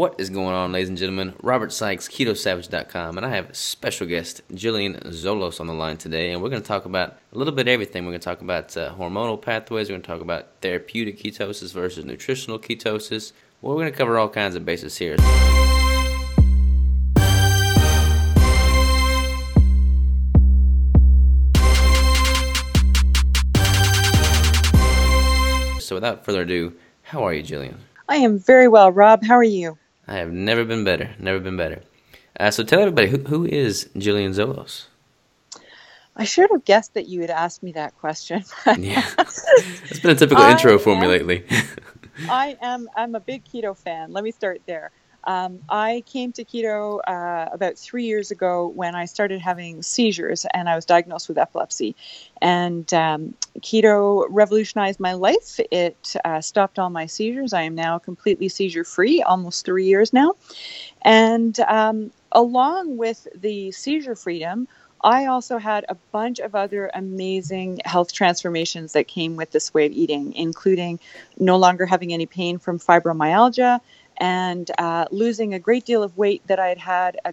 What is going on, ladies and gentlemen? Robert Sykes, KetoSavage.com, and I have a special guest, Jillian Szollos, on the line today, and we're going to talk about a little bit of everything. We're going to talk about hormonal pathways. We're going to talk about therapeutic ketosis versus nutritional ketosis. Well, we're going to cover all kinds of bases here. So without further ado, how are you, Jillian? I am very well, Rob. How are you? I have never been better. So tell everybody, who is Jillian Szollos? I should have guessed that you would ask me that question. Yeah. It's been a typical intro for me lately. I'm a big keto fan. Let me start there. I came to keto about 3 years ago when I started having seizures and I was diagnosed with epilepsy. And keto revolutionized my life. It stopped all my seizures. I am now completely seizure-free, almost 3 years now. And along with the seizure freedom, I also had a bunch of other amazing health transformations that came with this way of eating, including no longer having any pain from fibromyalgia, and losing a great deal of weight that I had had a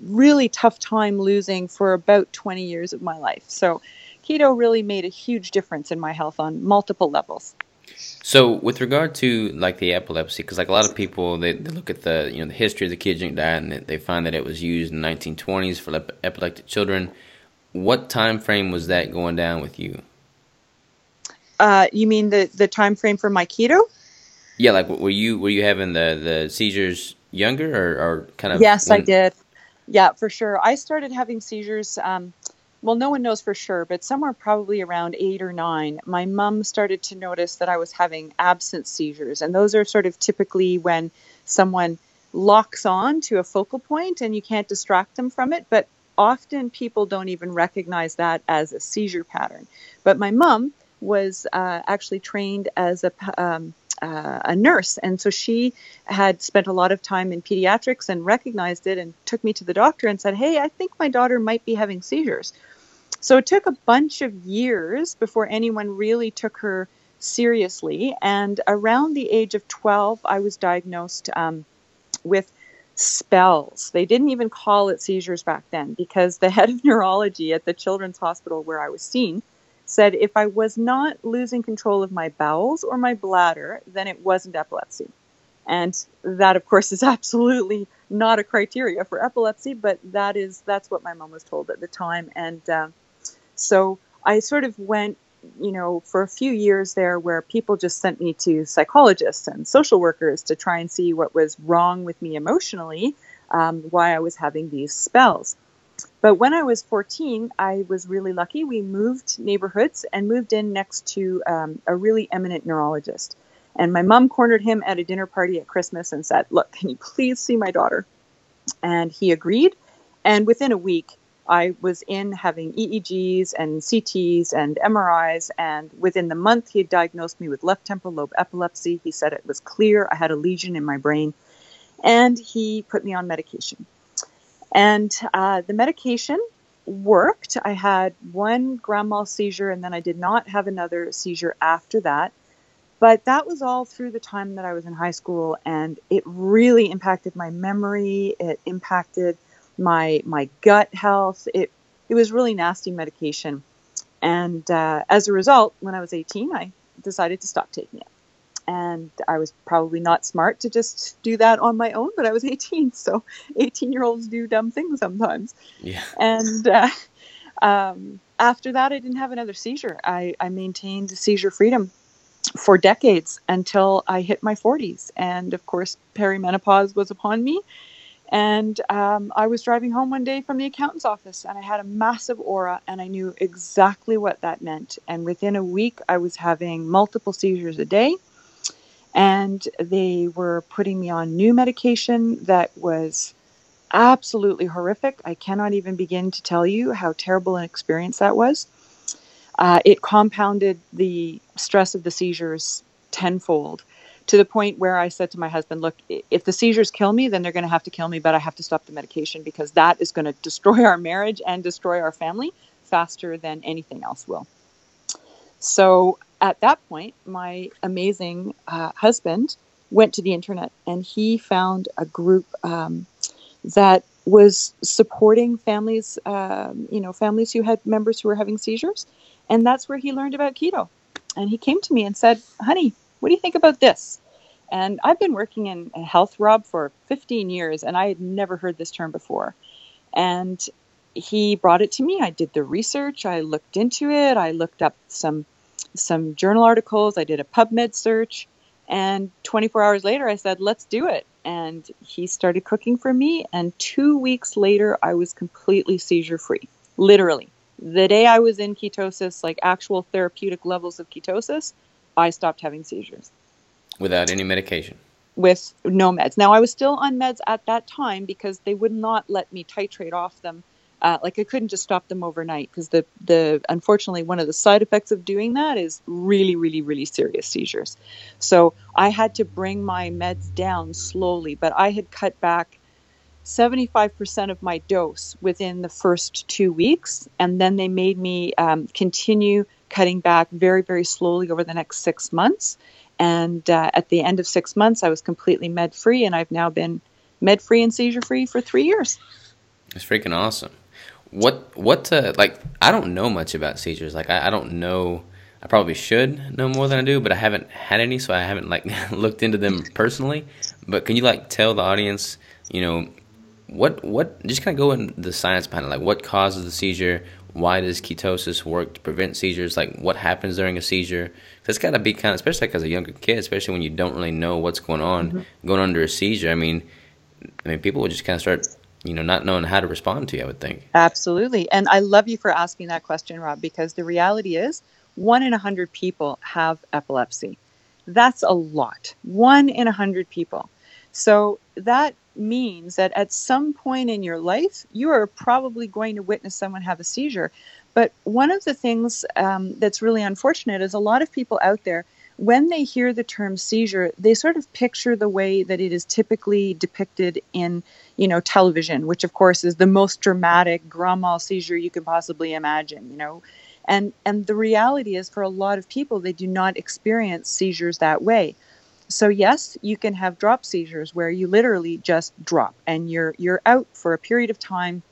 really tough time losing for about 20 years of my life. So keto really made a huge difference in my health on multiple levels. So with regard to like the epilepsy, because like a lot of people, they look at the, you know, the history of the ketogenic diet and they find that it was used in the 1920s for epileptic children. What time frame was that going down with you? You mean the time frame for my keto? Yeah, like were you having the seizures younger or kind of? Yes, I did. Yeah, for sure. I started having seizures. Well, no one knows for sure, but somewhere probably around 8 or 9, my mom started to notice that I was having absence seizures, and those are sort of typically when someone locks on to a focal point and you can't distract them from it. But often people don't even recognize that as a seizure pattern. But my mom was actually trained as a nurse, and so she had spent a lot of time in pediatrics and recognized it and took me to the doctor and said, "Hey, I think my daughter might be having seizures." So it took a bunch of years before anyone really took her seriously, and around the age of 12 I was diagnosed with spells. They didn't even call it seizures back then, because the head of neurology at the children's hospital where I was seen said if I was not losing control of my bowels or my bladder, then it wasn't epilepsy. And that, of course, is absolutely not a criteria for epilepsy, but that's what my mom was told at the time. And so I sort of went, you know, for a few years there where people just sent me to psychologists and social workers to try and see what was wrong with me emotionally, why I was having these spells. But when I was 14, I was really lucky. We moved neighborhoods and moved in next to a really eminent neurologist. And my mom cornered him at a dinner party at Christmas and said, "Look, can you please see my daughter?" And he agreed. And within a week, I was in having EEGs and CTs and MRIs. And within the month, he had diagnosed me with left temporal lobe epilepsy. He said it was clear. I had a lesion in my brain. And he put me on medication. And the medication worked. I had one grand mal seizure, and then I did not have another seizure after that. But that was all through the time that I was in high school, and it really impacted my memory. It impacted my gut health. It was really nasty medication. And as a result, when I was 18, I decided to stop taking it. And I was probably not smart to just do that on my own, but I was 18, so 18-year-olds do dumb things sometimes. Yeah. And after that, I didn't have another seizure. I maintained seizure freedom for decades until I hit my 40s. And, of course, perimenopause was upon me. And I was driving home one day from the accountant's office, and I had a massive aura, and I knew exactly what that meant. And within a week, I was having multiple seizures a day. And they were putting me on new medication that was absolutely horrific. I cannot even begin to tell you how terrible an experience that was. It compounded the stress of the seizures tenfold, to the point where I said to my husband, "Look, if the seizures kill me, then they're going to have to kill me, but I have to stop the medication, because that is going to destroy our marriage and destroy our family faster than anything else will." So at that point, my amazing husband went to the internet, and he found a group that was supporting families, families who had members who were having seizures. And that's where he learned about keto. And he came to me and said, honey, what do you think about this? And I've been working in health, Rob, for 15 years, and I had never heard this term before. And he brought it to me. I did the research. I looked into it. I looked up some journal articles. I did a PubMed search. And 24 hours later, I said, let's do it. And he started cooking for me. And 2 weeks later, I was completely seizure-free, literally. The day I was in ketosis, like actual therapeutic levels of ketosis, I stopped having seizures. Without any medication? With no meds. Now, I was still on meds at that time because they would not let me titrate off them. I couldn't just stop them overnight because unfortunately, one of the side effects of doing that is really, really, really serious seizures. So I had to bring my meds down slowly, but I had cut back 75% of my dose within the first 2 weeks. And then they made me continue cutting back very, very slowly over the next 6 months. And at the end of 6 months, I was completely med-free, and I've now been med-free and seizure-free for 3 years. That's freaking awesome. What I don't know much about seizures. I don't know. I probably should know more than I do, but I haven't had any, so I haven't looked into them personally. But can you tell the audience, what just kind of go into the science behind it, what causes the seizure? Why does ketosis work to prevent seizures? What happens during a seizure? That's got to be kind of, especially as a younger kid, especially when you don't really know what's going on, mm-hmm. going under a seizure. I mean, people would just kind of start, not knowing how to respond to you, I would think. Absolutely. And I love you for asking that question, Rob, because the reality is 1 in 100 people have epilepsy. That's a lot. 1 in 100 people. So that means that at some point in your life, you are probably going to witness someone have a seizure. But one of the things that's really unfortunate is a lot of people out there, when they hear the term seizure, they sort of picture the way that it is typically depicted in, television, which of course is the most dramatic grandma seizure you can possibly imagine, And the reality is for a lot of people, they do not experience seizures that way. So yes, you can have drop seizures where you literally just drop and you're out for a period of time,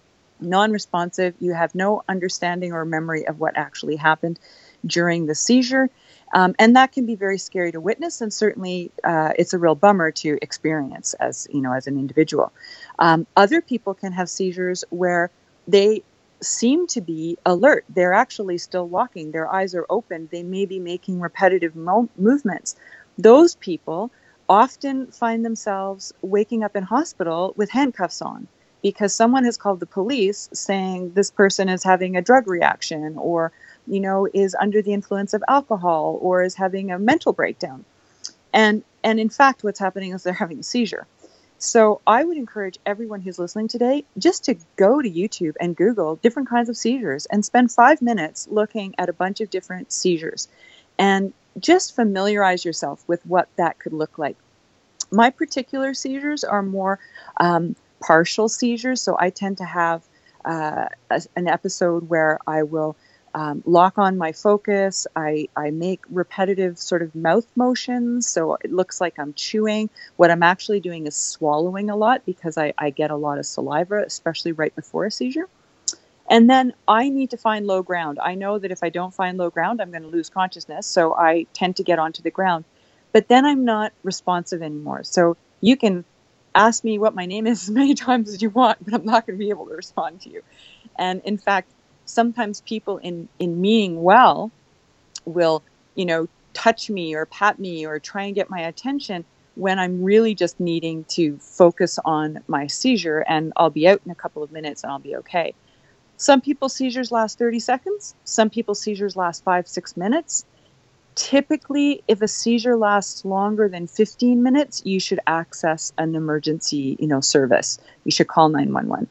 non-responsive. You have no understanding or memory of what actually happened during the seizure. And that can be very scary to witness. And certainly it's a real bummer to experience as an individual. Other people can have seizures where they seem to be alert. They're actually still walking. Their eyes are open. They may be making repetitive movements. Those people often find themselves waking up in hospital with handcuffs on because someone has called the police saying this person is having a drug reaction or, is under the influence of alcohol or is having a mental breakdown. And in fact, what's happening is they're having a seizure. So I would encourage everyone who's listening today just to go to YouTube and Google different kinds of seizures and spend 5 minutes looking at a bunch of different seizures and just familiarize yourself with what that could look like. My particular seizures are more partial seizures. So I tend to have an episode where I will lock on my focus. I make repetitive sort of mouth motions. So it looks like I'm chewing. What I'm actually doing is swallowing a lot because I get a lot of saliva, especially right before a seizure. And then I need to find low ground. I know that if I don't find low ground, I'm going to lose consciousness. So I tend to get onto the ground. But then I'm not responsive anymore. So you can ask me what my name is as many times as you want, but I'm not going to be able to respond to you. And in fact, sometimes people in meaning well will, touch me or pat me or try and get my attention when I'm really just needing to focus on my seizure. And I'll be out in a couple of minutes and I'll be okay. Some people's seizures last 30 seconds. Some people's seizures last 5-6 minutes. Typically, if a seizure lasts longer than 15 minutes, you should access an emergency, service. You should call 911.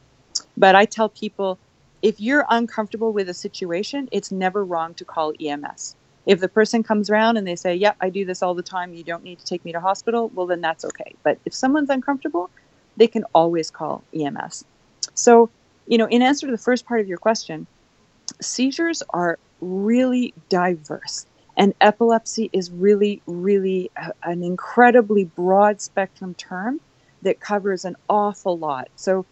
But I tell people, if you're uncomfortable with a situation, it's never wrong to call EMS. If the person comes around and they say, yeah, I do this all the time, you don't need to take me to hospital, well, then that's okay. But if someone's uncomfortable, they can always call EMS. So, in answer to the first part of your question, seizures are really diverse And epilepsy is really, really an incredibly broad spectrum term that covers an awful lot. So,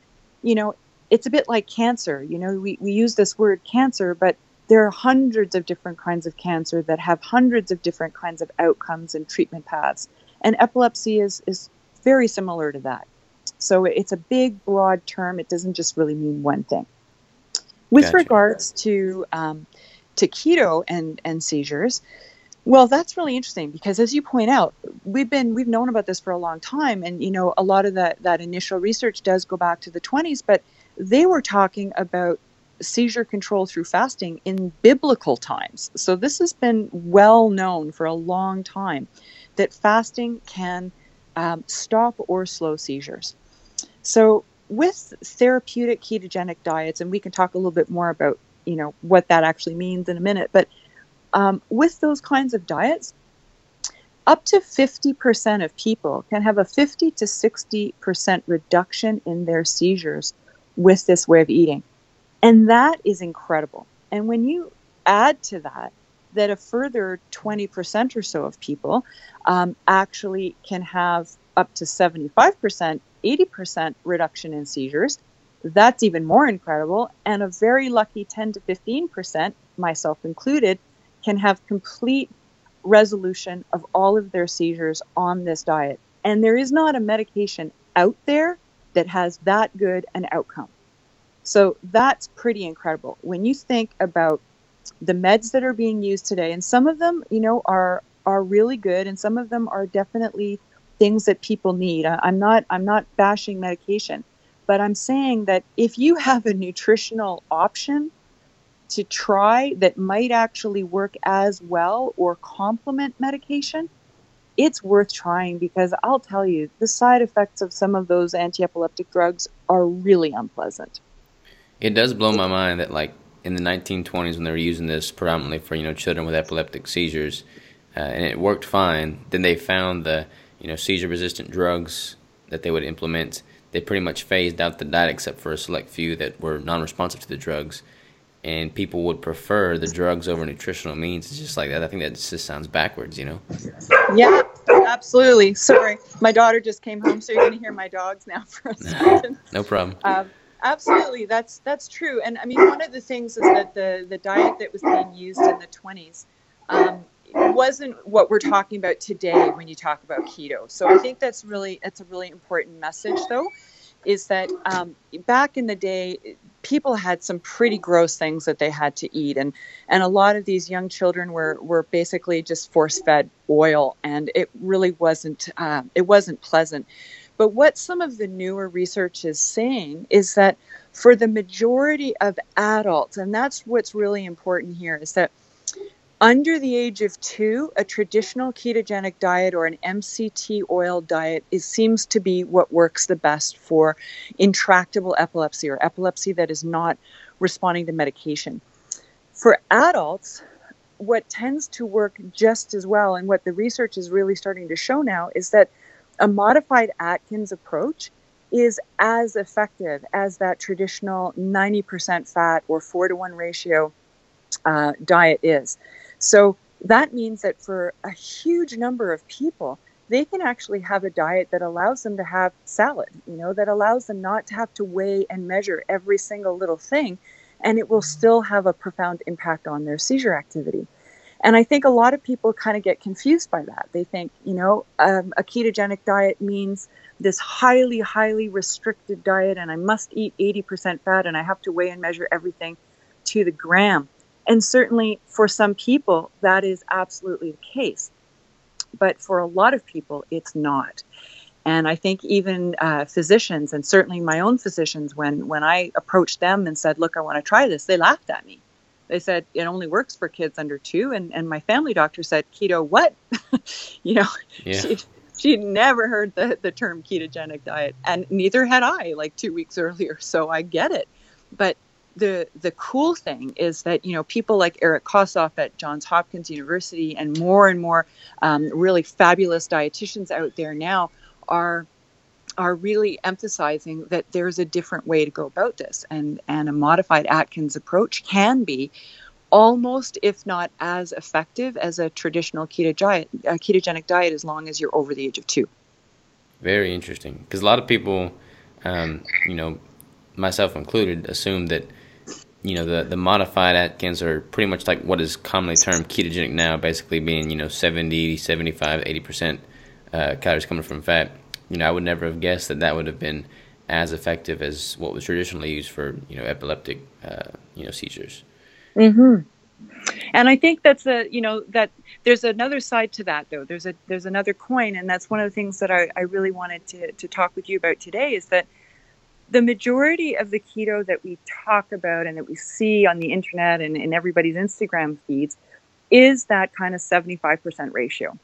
you know, it's a bit like cancer. You know, we use this word cancer, but there are hundreds of different kinds of cancer that have hundreds of different kinds of outcomes and treatment paths. And epilepsy is very similar to that. So it's a big, broad term. It doesn't just really mean one thing. With Gotcha. Regards to keto and seizures, well, that's really interesting because, as you point out, we've known about this for a long time, and you know a lot of that initial research does go back to the 1920s, but they were talking about seizure control through fasting in biblical times. So this has been well known for a long time that fasting can stop or slow seizures. So with therapeutic ketogenic diets, and we can talk a little bit more about, you know, what that actually means in a minute, but with those kinds of diets, up to 50% of people can have a 50 to 60% reduction in their seizures with this way of eating. And that is incredible. And when you add to that a further 20% or so of people actually can have up to 75%, 80% reduction in seizures, that's even more incredible. And a very lucky 10 to 15%, myself included, can have complete resolution of all of their seizures on this diet. And there is not a medication out there that has that good an outcome. So that's pretty incredible. When you think about the meds that are being used today, and some of them, you know, are really good, and some of them are definitely things that people need. I'm not bashing medication, but I'm saying that if you have a nutritional option to try that might actually work as well or complement medication, it's worth trying, because I'll tell you, the side effects of some of those anti-epileptic drugs are really unpleasant. It does blow my mind that, like, in the 1920s when they were using this predominantly for, you know, children with epileptic seizures, and it worked fine, then they found the, you know, seizure-resistant drugs that they would implement. They pretty much phased out the diet except for a select few that were non-responsive to the drugs, and people would prefer the drugs over nutritional means. It's just like that. I think that just sounds backwards, you know? Yeah, absolutely. Sorry. My daughter just came home, so you're going to hear my dogs now for a second. No problem. Absolutely, that's true. And I mean, one of the things is that the diet that was being used in the 1920s wasn't what we're talking about today when you talk about keto. So I think that's a really important message, though, is that back in the day, people had some pretty gross things that they had to eat, and a lot of these young children were basically just force-fed oil, and it really wasn't pleasant. But what some of the newer research is saying is that for the majority of adults, and that's what's really important here, is that under the age of 2, a traditional ketogenic diet or an MCT oil diet seems to be what works the best for intractable epilepsy or epilepsy that is not responding to medication. For adults, what tends to work just as well, and what the research is really starting to show now, is that a modified Atkins approach is as effective as that traditional 90% fat or 4-to-1 ratio diet is. So that means that for a huge number of people, they can actually have a diet that allows them to have salad, you know, that allows them not to have to weigh and measure every single little thing, and it will still have a profound impact on their seizure activity. And I think a lot of people kind of get confused by that. They think, you know, a ketogenic diet means this highly, highly restricted diet, and I must eat 80% fat, and I have to weigh and measure everything to the gram. And certainly for some people, that is absolutely the case. But for a lot of people, it's not. And I think even physicians, and certainly my own physicians, when I approached them and said, look, I want to try this, they laughed at me. They said, it only works for kids under 2. And my family doctor said, keto what? You know, yeah. She'd never heard the term ketogenic diet. And neither had I, like 2 weeks earlier. So I get it. But the cool thing is that, you know, people like Eric Kossoff at Johns Hopkins University and more really fabulous dietitians out there now are really emphasizing that there's a different way to go about this, and a modified Atkins approach can be almost, if not as effective as a traditional ketogenic diet, as long as you're over the age of 2. Very interesting, because a lot of people, myself included, assume that, the modified Atkins are pretty much like what is commonly termed ketogenic now, basically being, 70, 75, 80% calories coming from fat. I would never have guessed that would have been as effective as what was traditionally used for, epileptic, seizures. Mm-hmm. And I think that's that there's another side to that, though. There's another coin. And that's one of the things that I really wanted to talk with you about today, is that the majority of the keto that we talk about and that we see on the internet and in everybody's Instagram feeds is that kind of 75% ratio.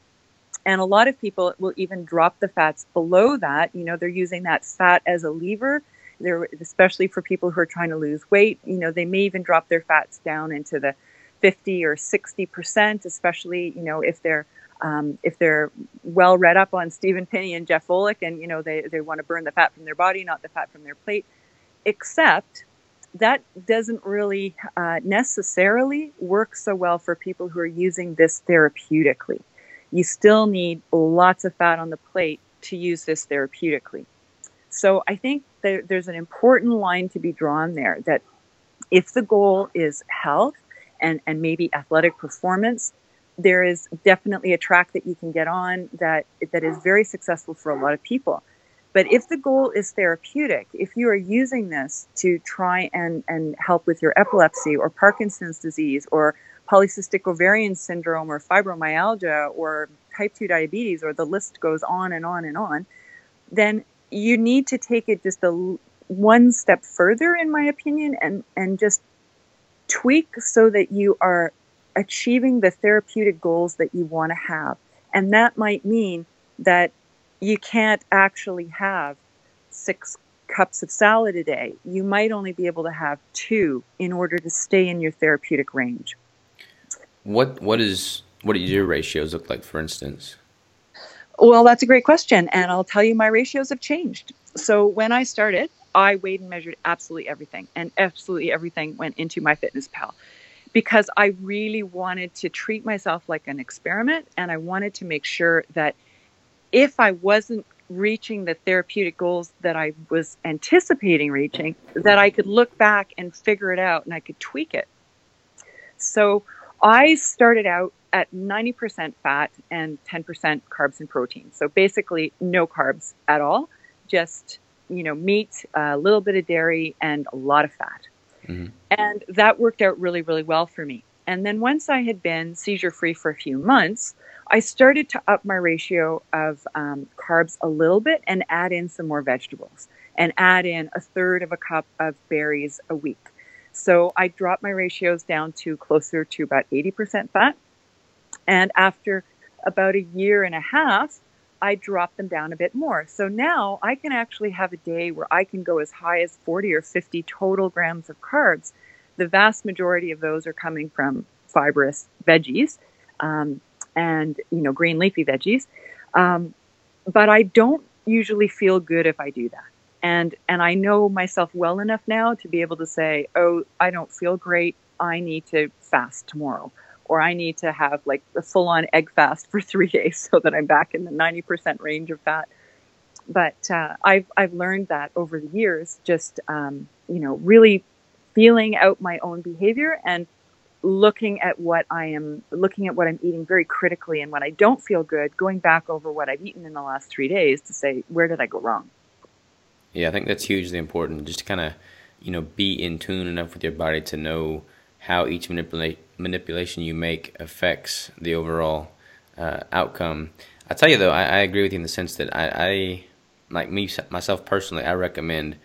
And a lot of people will even drop the fats below that. They're using that fat as a lever. They're, especially for people who are trying to lose weight, they may even drop their fats down into the 50 or 60%, especially, if they're well read up on Stephen Pinney and Jeff Volek, and, they want to burn the fat from their body, not the fat from their plate. Except that doesn't really necessarily work so well for people who are using this therapeutically. You still need lots of fat on the plate to use this therapeutically. So I think there's an important line to be drawn there, that if the goal is health and maybe athletic performance, there is definitely a track that you can get on that is very successful for a lot of people. But if the goal is therapeutic, if you are using this to try and help with your epilepsy or Parkinson's disease or polycystic ovarian syndrome or fibromyalgia or type 2 diabetes, or the list goes on and on and on, then you need to take it just one step further, in my opinion, and just tweak so that you are achieving the therapeutic goals that you want to have. And that might mean that you can't actually have 6 cups of salad a day. You might only be able to have 2 in order to stay in your therapeutic range. What do your ratios look like, for instance? Well, that's a great question. And I'll tell you, my ratios have changed. So when I started, I weighed and measured absolutely everything. And absolutely everything went into my Fitness Pal, because I really wanted to treat myself like an experiment. And I wanted to make sure that if I wasn't reaching the therapeutic goals that I was anticipating reaching, that I could look back and figure it out and I could tweak it. So I started out at 90% fat and 10% carbs and protein. So basically no carbs at all, just, meat, a little bit of dairy, and a lot of fat. Mm-hmm. And that worked out really, really well for me. And then once I had been seizure-free for a few months, I started to up my ratio of carbs a little bit and add in some more vegetables and add in 1/3 of a cup of berries a week. So I dropped my ratios down to closer to about 80% fat. And after about a year and a half, I dropped them down a bit more. So now I can actually have a day where I can go as high as 40 or 50 total grams of carbs. The vast majority of those are coming from fibrous veggies, and, green leafy veggies. But I don't usually feel good if I do that. And I know myself well enough now to be able to say, oh, I don't feel great. I need to fast tomorrow, or I need to have like a full on egg fast for 3 days so that I'm back in the 90% range of fat. But, I've learned that over the years, just, really feeling out my own behavior and looking at what I'm eating very critically. And when I don't feel good, going back over what I've eaten in the last 3 days to say, where did I go wrong? Yeah, I think that's hugely important, just to kind of, be in tune enough with your body to know how each manipulation you make affects the overall outcome. I tell you, though, I agree with you in the sense that I like myself personally, I recommend,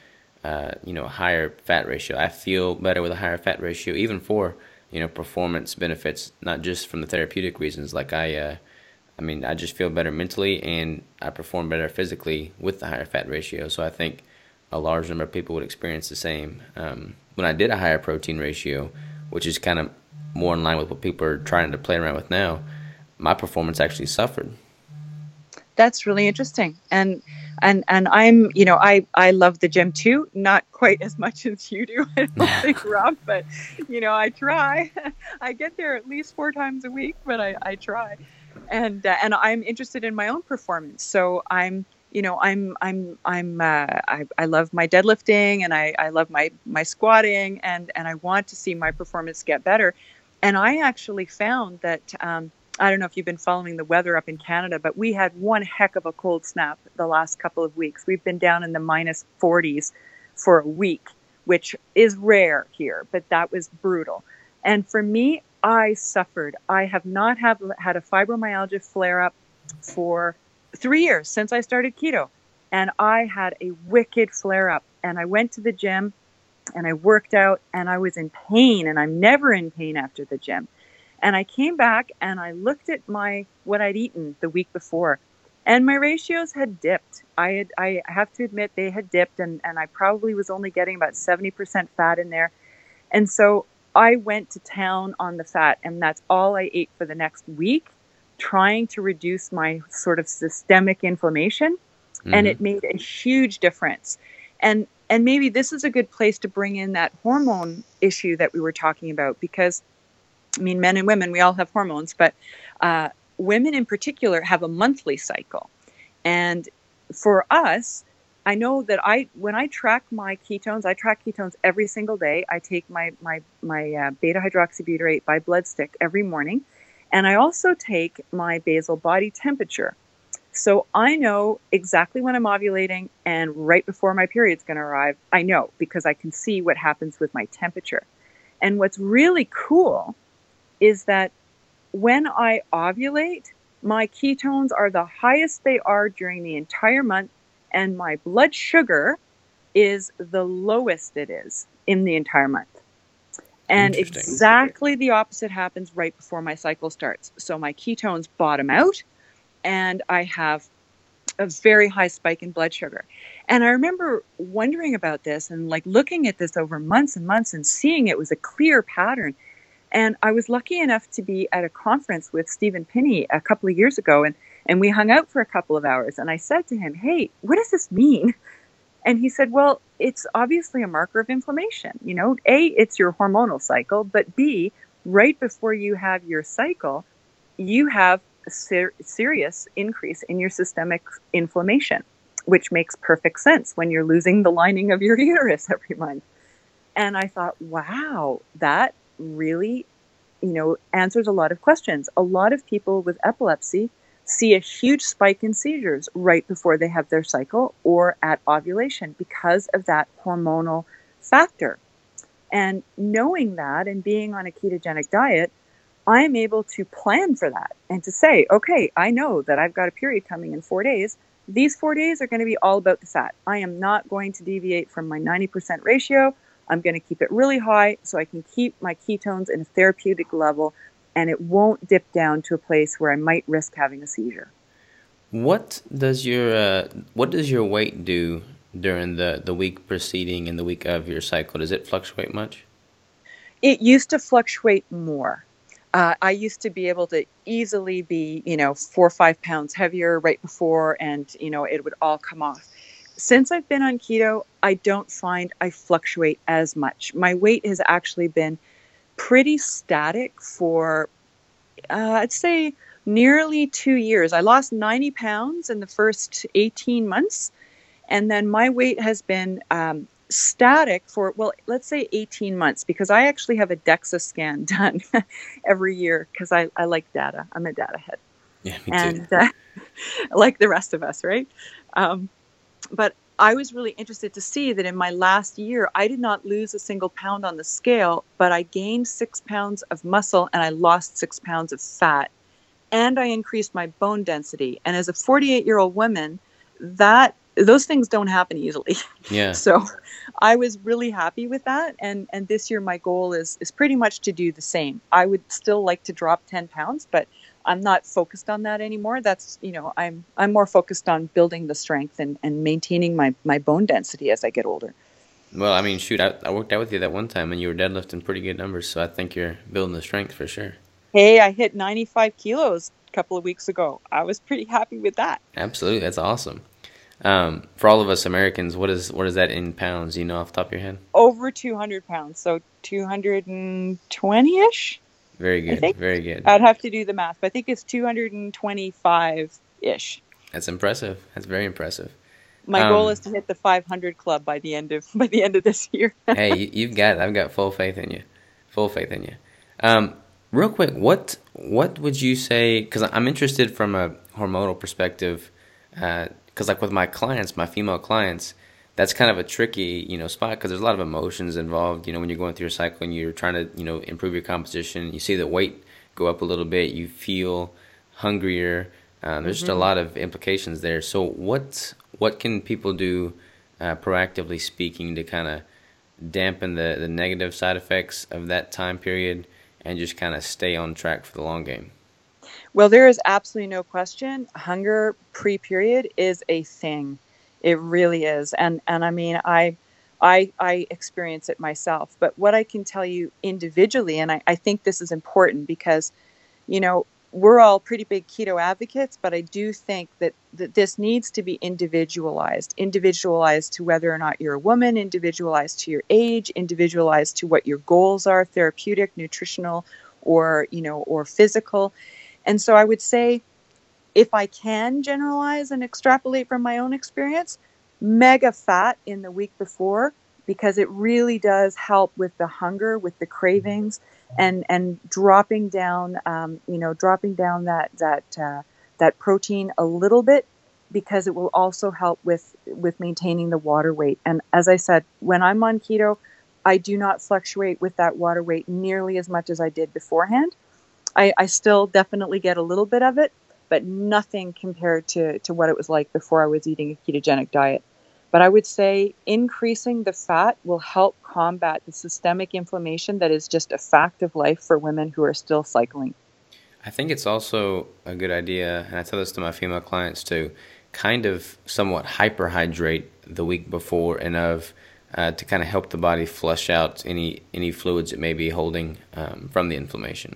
a higher fat ratio. I feel better with a higher fat ratio, even for, performance benefits, not just from the therapeutic reasons. Like I just feel better mentally and I perform better physically with the higher fat ratio. So I think a large number of people would experience the same. When I did a higher protein ratio, which is kind of more in line with what people are trying to play around with now, my performance actually suffered. That's really interesting. And And I'm, you know, I love the gym too, not quite as much as you do, I don't think, Rob, but, you know, I try. I get there at least 4 times a week, but I try. And I'm interested in my own performance. So I love my deadlifting, and I love my squatting, and I want to see my performance get better. And I actually found that, I don't know if you've been following the weather up in Canada, but we had one heck of a cold snap the last couple of weeks. We've been down in the minus 40s for a week, which is rare here, but that was brutal. And for me, I suffered. I have not had a fibromyalgia flare-up for 3 years since I started keto. And I had a wicked flare-up. And I went to the gym, and I worked out, and I was in pain. And I'm never in pain after the gym. And I came back and I looked at what I'd eaten the week before, and my ratios had dipped. I have to admit they had dipped, and I probably was only getting about 70% fat in there. And so I went to town on the fat, and that's all I ate for the next week, trying to reduce my sort of systemic inflammation. Mm-hmm. And it made a huge difference. And maybe this is a good place to bring in that hormone issue that we were talking about, because I mean, men and women, we all have hormones, but women in particular have a monthly cycle. And for us, I know that when I track my ketones, I track ketones every single day. I take my beta-hydroxybutyrate by blood stick every morning. And I also take my basal body temperature. So I know exactly when I'm ovulating and right before my period's going to arrive. I know because I can see what happens with my temperature. And what's really cool is that when I ovulate, my ketones are the highest they are during the entire month, and my blood sugar is the lowest it is in the entire month. And exactly the opposite happens right before my cycle starts. So my ketones bottom out, and I have a very high spike in blood sugar. And I remember wondering about this and like looking at this over months and months and seeing it was a clear pattern. And I was lucky enough to be at a conference with Stephen Pinney a couple of years ago, and we hung out for a couple of hours. And I said to him, hey, what does this mean? And he said, well, it's obviously a marker of inflammation. You know, A, it's your hormonal cycle, but B, right before you have your cycle, you have a serious increase in your systemic inflammation, which makes perfect sense when you're losing the lining of your uterus every month. And I thought, wow, that really, you know, answers a lot of questions. A lot of people with epilepsy see a huge spike in seizures right before they have their cycle or at ovulation because of that hormonal factor. And knowing that and being on a ketogenic diet, I'm able to plan for that and to say, okay, I know that I've got a period coming in 4 days. These 4 days are going to be all about the fat. I am not going to deviate from my 90% ratio. I'm going to keep it really high so I can keep my ketones in a therapeutic level, and it won't dip down to a place where I might risk having a seizure. What does your weight do during the week preceding and the week of your cycle? Does it fluctuate much? It used to fluctuate more. I used to be able to easily be, you know, 4 or 5 pounds heavier right before, and, you know, it would all come off. Since I've been on keto, I don't find I fluctuate as much. My weight has actually been pretty static for, I'd say, nearly 2 years. I lost 90 pounds in the first 18 months. And then my weight has been static for, well, let's say 18 months, because I actually have a DEXA scan done every year because I like data. I'm a data head. Yeah, me too. And like the rest of us, right? But I was really interested to see that in my last year, I did not lose a single pound on the scale, but I gained 6 pounds of muscle and I lost 6 pounds of fat, and I increased my bone density. And as a 48-year-old woman, those things don't happen easily. Yeah. So I was really happy with that. And this year, my goal is pretty much to do the same. I would still like to drop 10 pounds, but I'm not focused on that anymore. That's, you know, I'm more focused on building the strength and maintaining my bone density as I get older. Well, I mean, shoot, I worked out with you that one time and you were deadlifting pretty good numbers. So I think you're building the strength for sure. Hey, I hit 95 kilos a couple of weeks ago. I was pretty happy with that. Absolutely. That's awesome. For all of us Americans, what is that in pounds? You know, off the top of your head? Over 200 pounds, so 220-ish. Very good, very good. I'd have to do the math, but I think it's 225-ish. That's impressive. That's very impressive. My goal is to hit the 500 club by the end of this year. Hey, you've got it. I've got full faith in you. Full faith in you. Real quick, what would you say? Because I'm interested from a hormonal perspective. Because like with my clients, my female clients, that's kind of a tricky, spot, because there's a lot of emotions involved. When you're going through your cycle and you're trying to, improve your composition, you see the weight go up a little bit, you feel hungrier. There's just a lot of implications there. So what can people do proactively speaking to kind of dampen the negative side effects of that time period and just kind of stay on track for the long game? Well, there is absolutely no question. Hunger pre-period is a thing. It really is. And I mean, I experience it myself. But what I can tell you individually, and I think this is important because, we're all pretty big keto advocates, but I do think that this needs to be individualized to whether or not you're a woman, individualized to your age, individualized to what your goals are, therapeutic, nutritional, or physical. And so I would say, if I can generalize and extrapolate from my own experience, mega fat in the week before, because it really does help with the hunger, with the cravings, and dropping down that protein a little bit, because it will also help with maintaining the water weight. And as I said, when I'm on keto, I do not fluctuate with that water weight nearly as much as I did beforehand. I still definitely get a little bit of it, but nothing compared to what it was like before I was eating a ketogenic diet. But I would say increasing the fat will help combat the systemic inflammation that is just a fact of life for women who are still cycling. I think it's also a good idea, and I tell this to my female clients, to kind of somewhat hyperhydrate the week before and of to kind of help the body flush out any fluids it may be holding from the inflammation.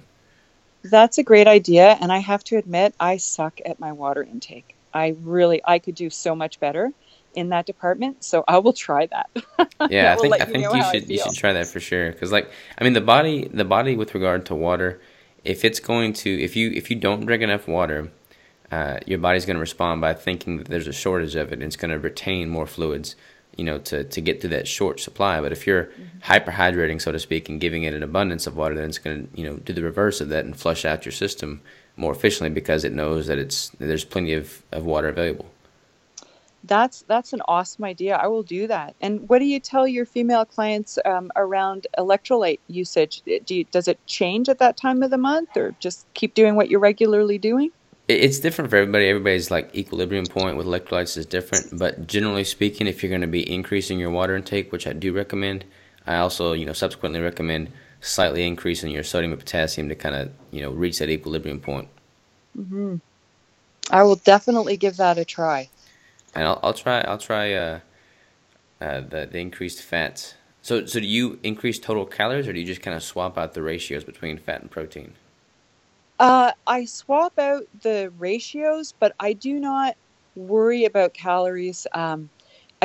That's a great idea, and I have to admit, I suck at my water intake. I could do so much better in that department, so I will try that. Yeah, I think you should try that for sure, because the body with regard to water, if you don't drink enough water, your body's going to respond by thinking that there's a shortage of it, and it's going to retain more fluids, to get through that short supply. But if you're hyperhydrating, so to speak, and giving it an abundance of water, then it's going to, do the reverse of that and flush out your system more efficiently, because it knows that there's plenty of water available. That's an awesome idea. I will do that. And what do you tell your female clients around electrolyte usage? Does it change at that time of the month, or just keep doing what you're regularly doing? It's different for everybody. Everybody's equilibrium point with electrolytes is different. But generally speaking, if you're going to be increasing your water intake, which I do recommend, I also, subsequently recommend slightly increasing your sodium and potassium to kind of, reach that equilibrium point. Mm-hmm. I will definitely give that a try. And I'll try the increased fats. So do you increase total calories, or do you just kind of swap out the ratios between fat and protein? I swap out the ratios, but I do not worry about calories. I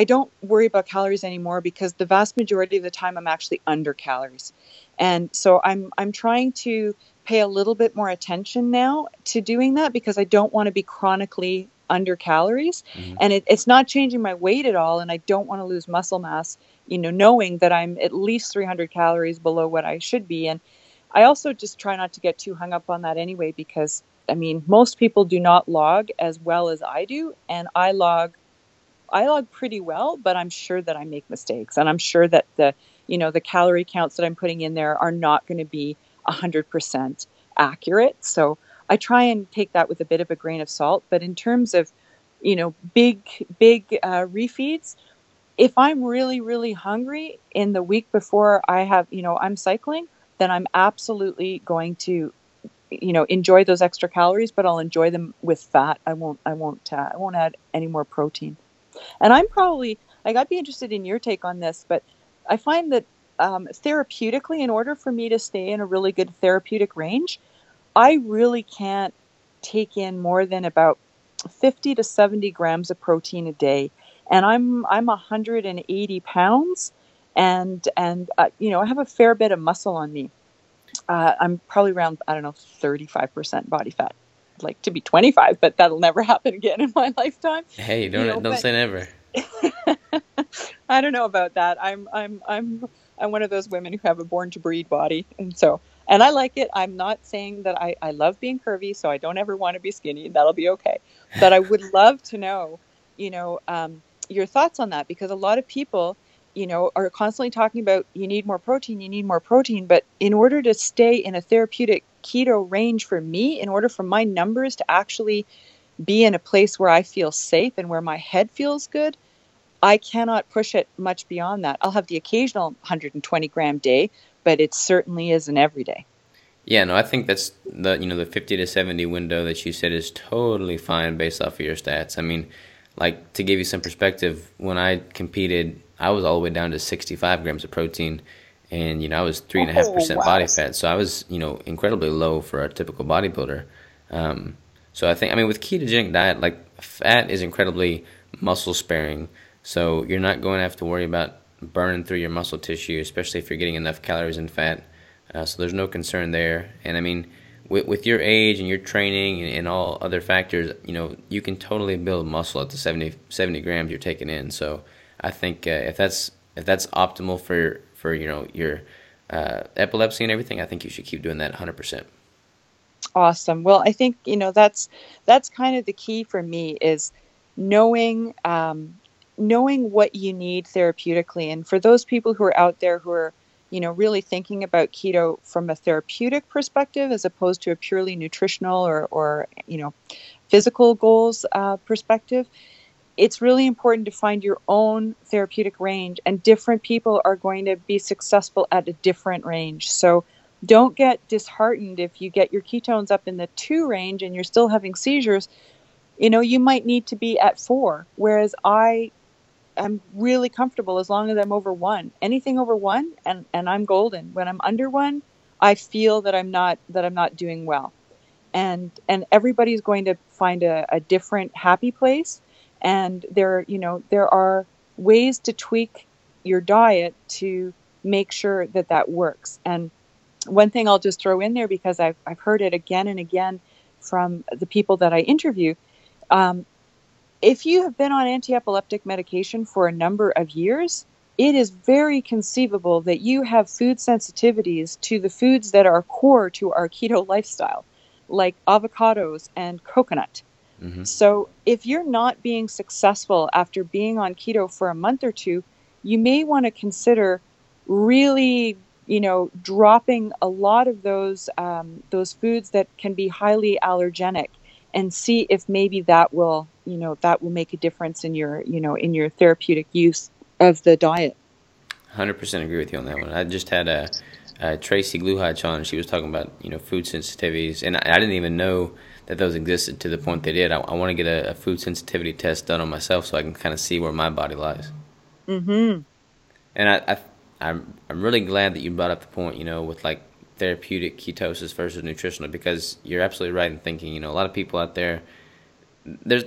don't worry about calories anymore, because the vast majority of the time I'm actually under calories. And so I'm trying to pay a little bit more attention now to doing that, because I don't want to be chronically under calories. Mm-hmm. And it's not changing my weight at all. And I don't want to lose muscle mass, knowing that I'm at least 300 calories below what I should be. And I also just try not to get too hung up on that anyway, because, most people do not log as well as I do, and I log pretty well, but I'm sure that I make mistakes, and I'm sure that the calorie counts that I'm putting in there are not going to be 100% accurate. So I try and take that with a bit of a grain of salt. But in terms of, big refeeds, if I'm really, really hungry in the week before I have, I'm cycling, then I'm absolutely going to, enjoy those extra calories, but I'll enjoy them with fat. I won't add any more protein. And I'm probably, I'd be interested in your take on this, but I find that therapeutically, in order for me to stay in a really good therapeutic range, I really can't take in more than about 50 to 70 grams of protein a day, and I'm 180 pounds, and you know, I have a fair bit of muscle on me. I'm probably around, 35% body fat. I'd like to be 25, but that'll never happen again in my lifetime. Hey, don't say never. I don't know about that. I'm one of those women who have a born to breed body, and I like it. I'm not saying that I love being curvy, so I don't ever want to be skinny. That'll be okay. But I would love to know, your thoughts on that, because a lot of people, are constantly talking about you need more protein. But in order to stay in a therapeutic keto range for me, in order for my numbers to actually be in a place where I feel safe and where my head feels good, I cannot push it much beyond that. I'll have the occasional 120 gram day, but it certainly isn't every day. Yeah, no, I think that's the 50 to 70 window that you said is totally fine based off of your stats. I mean, like, to give you some perspective, when I competed, I was all the way down to 65 grams of protein, and I was 3.5% body fat, so I was incredibly low for a typical bodybuilder. So I think, with ketogenic diet, like, fat is incredibly muscle sparing, so you're not going to have to worry about burning through your muscle tissue, especially if you're getting enough calories and fat. So there's no concern there. And with your age and your training and all other factors, you can totally build muscle at the 70 grams you're taking in. So I think if that's optimal for your epilepsy and everything, I think you should keep doing that 100%. Awesome. Well, I think that's kind of the key for me, is knowing what you need therapeutically. And for those people who are out there who are really thinking about keto from a therapeutic perspective as opposed to a purely nutritional or physical goals perspective, it's really important to find your own therapeutic range, and different people are going to be successful at a different range. So don't get disheartened if you get your ketones up in the 2 range and you're still having seizures. You might need to be at 4, whereas I'm really comfortable as long as I'm over 1. Anything over 1, and I'm golden. When I'm under 1, I feel that I'm not doing well. And everybody's going to find a different happy place. And there are ways to tweak your diet to make sure that works. And one thing I'll just throw in there, because I've heard it again and again from the people that I interview, if you have been on anti-epileptic medication for a number of years, it is very conceivable that you have food sensitivities to the foods that are core to our keto lifestyle, like avocados and coconut. Mm-hmm. So if you're not being successful after being on keto for a month or two, you may want to consider really, dropping a lot of those foods that can be highly allergenic, and see if maybe that will make a difference in your therapeutic use of the diet. 100% agree with you on that one. I just had a Tracy Gluhach on. She was talking about, food sensitivities, and I didn't even know that those existed to the point they did. I want to get a food sensitivity test done on myself so I can kind of see where my body lies. Mm-hmm. And I'm really glad that you brought up the point, with like therapeutic ketosis versus nutritional, because you're absolutely right in thinking, a lot of people out there, there's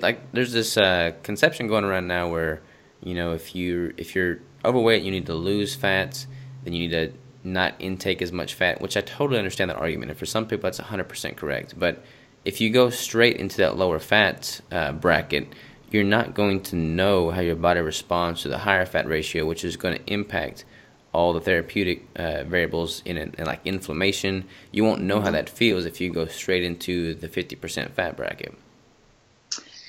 this conception going around now where, if you're overweight, you need to lose fats, then you need to not intake as much fat, which I totally understand that argument. And for some people, that's 100% correct. But if you go straight into that lower fat bracket, you're not going to know how your body responds to the higher fat ratio, which is going to impact all the therapeutic variables in it, and like inflammation. You won't know how that feels if you go straight into the 50% fat bracket.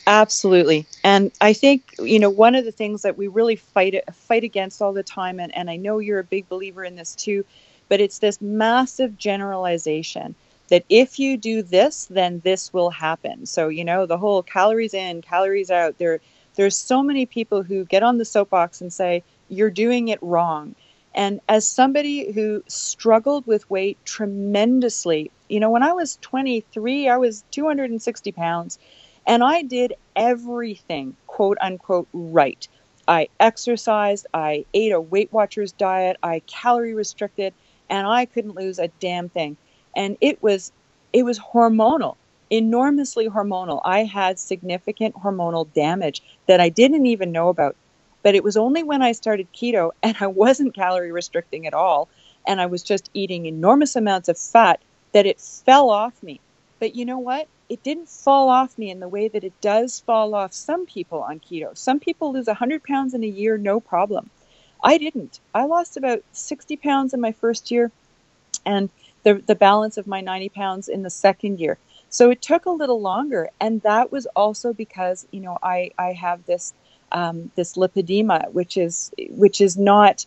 Absolutely. And I think, one of the things that we really fight against all the time, and I know you're a big believer in this too, but it's this massive generalization that if you do this, then this will happen. So, the whole calories in, calories out, there's so many people who get on the soapbox and say, you're doing it wrong. And as somebody who struggled with weight tremendously, when I was 23, I was 260 pounds, and I did everything, quote unquote, right. I exercised, I ate a Weight Watchers diet, I calorie restricted, and I couldn't lose a damn thing. And it was hormonal. enormously hormonal. I had significant hormonal damage that I didn't even know about. But it was only when I started keto and I wasn't calorie restricting at all, and I was just eating enormous amounts of fat, that it fell off me. But you know what? It didn't fall off me in the way that it does fall off some people on keto. Some people lose 100 pounds in a year, no problem. I didn't. I lost about 60 pounds in my first year and the balance of my 90 pounds in the second year. So it took a little longer. And that was also because, you know, I have this this lipedema, which is not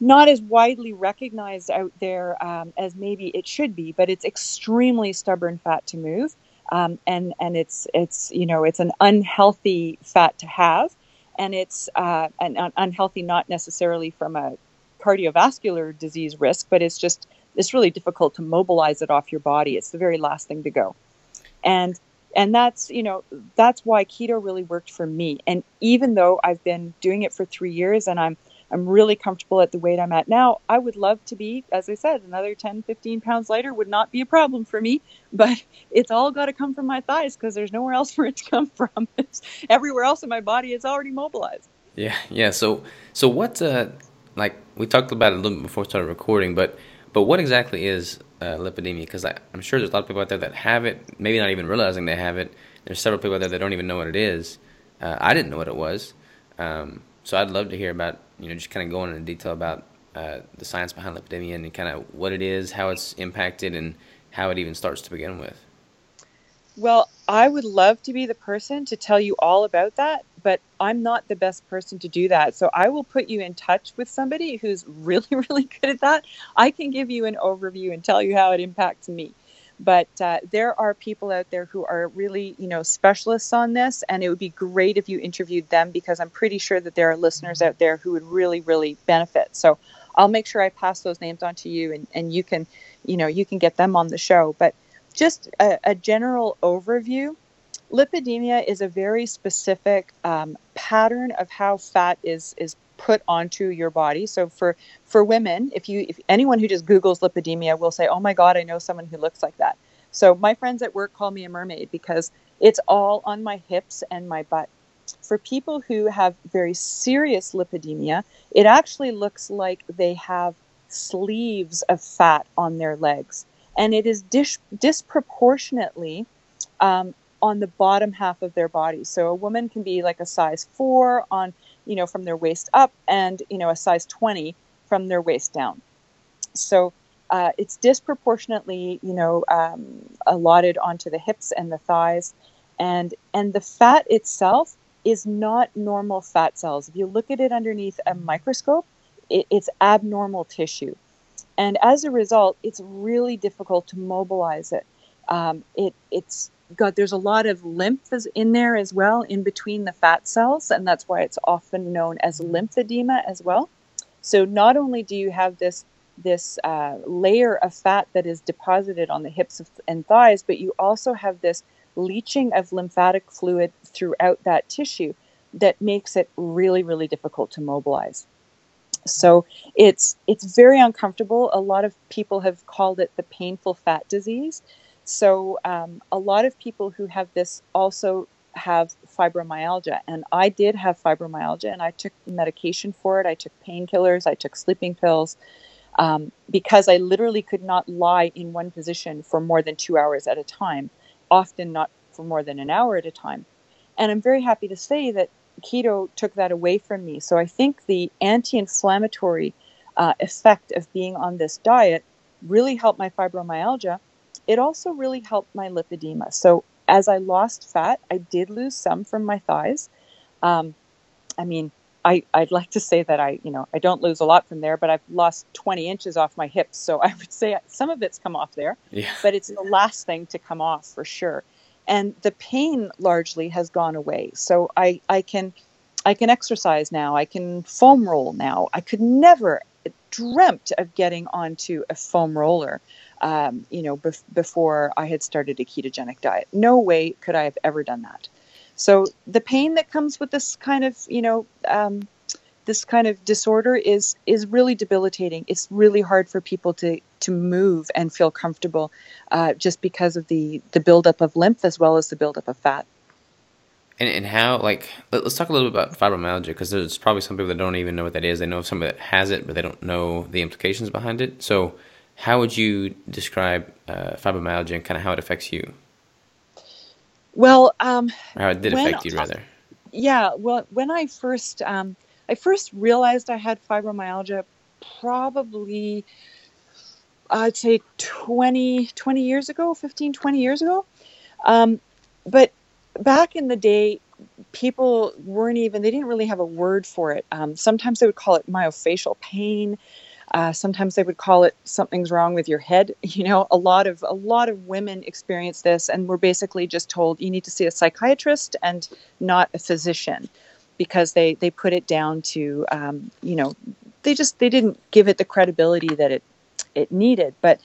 as widely recognized out there as maybe it should be, but it's extremely stubborn fat to move. And it's, you know, it's an unhealthy fat to have, and it's an unhealthy, not necessarily from a cardiovascular disease risk, but it's just, it's really difficult to mobilize it off your body. It's the very last thing to go. And that's, you know, that's why keto really worked for me. And even though I've been doing it for 3 years and I'm really comfortable at the weight I'm at now. I would love to be, as I said, another 10, 15 pounds lighter would not be a problem for me, but it's all got to come from my thighs because there's nowhere else for it to come from. Everywhere else in my body, it's already mobilized. Yeah. So what, like we talked about it a little bit before we started recording, but what exactly is lipedema? Because I'm sure there's a lot of people out there that have it, maybe not even realizing they have it. There's several people out there that don't even know what it is. I didn't know what it was. So I'd love to hear about, you know, just kind of going into detail about the science behind lipidemia and kind of what it is, how it's impacted, and how it even starts to begin with. Well, I would love to be the person to tell you all about that, but I'm not the best person to do that. So I will put you in touch with somebody who's really, really good at that. I can give you an overview and tell you how it impacts me. But there are people out there who are really, you know, specialists on this. And it would be great if you interviewed them because I'm pretty sure that there are listeners out there who would really, really benefit. So I'll make sure I pass those names on to you and you can, you know, you can get them on the show. But just a general overview, lipedema is a very specific pattern of how fat is put onto your body. So for women, if anyone who just Googles lipedema will say, oh my God, I know someone who looks like that. So my friends at work call me a mermaid because it's all on my hips and my butt. For people who have very serious lipedema, it actually looks like they have sleeves of fat on their legs. And it is disproportionately on the bottom half of their body. So a woman can be like a size 4 on, you know, from their waist up and, you know, a size 20 from their waist down. So it's disproportionately, you know, allotted onto the hips and the thighs. And the fat itself is not normal fat cells. If you look at it underneath a microscope, it's abnormal tissue. And as a result, it's really difficult to mobilize it. There's a lot of lymph in there as well, in between the fat cells, and that's why it's often known as lymphedema as well. So not only do you have this layer of fat that is deposited on the hips and thighs, but you also have this leaching of lymphatic fluid throughout that tissue that makes it really, really difficult to mobilize. So it's very uncomfortable. A lot of people have called it the painful fat disease. So a lot of people who have this also have fibromyalgia. And I did have fibromyalgia, and I took medication for it. I took painkillers. I took sleeping pills because I literally could not lie in one position for more than 2 hours at a time, often not for more than an hour at a time. And I'm very happy to say that keto took that away from me. So I think the anti-inflammatory effect of being on this diet really helped my fibromyalgia. It also really helped my lipedema. So as I lost fat, I did lose some from my thighs. I mean, I'd like to say that I don't lose a lot from there, but I've lost 20 inches off my hips. So I would say some of it's come off there, yeah. But it's the last thing to come off for sure. And the pain largely has gone away. So I can exercise now. I can foam roll now. I could never dreamt of getting onto a foam roller. Before I had started a ketogenic diet. No way could I have ever done that. So the pain that comes with this kind of, this kind of disorder is really debilitating. It's really hard for people to move and feel comfortable just because of the buildup of lymph as well as the buildup of fat. And how, like, let's talk a little bit about fibromyalgia, because there's probably some people that don't even know what that is. They know somebody that has it, but they don't know the implications behind it. So how would you describe fibromyalgia and kind of how it affects you? Well, how it did affect you, rather. Yeah, well, when I first realized I had fibromyalgia, probably, I'd say 15, 20 years ago. But back in the day, people they didn't really have a word for it. Sometimes they would call it myofascial pain. Sometimes they would call it something's wrong with your head. You know, a lot of women experience this and were basically just told you need to see a psychiatrist and not a physician, because they put it down to, they didn't give it the credibility that it needed. But,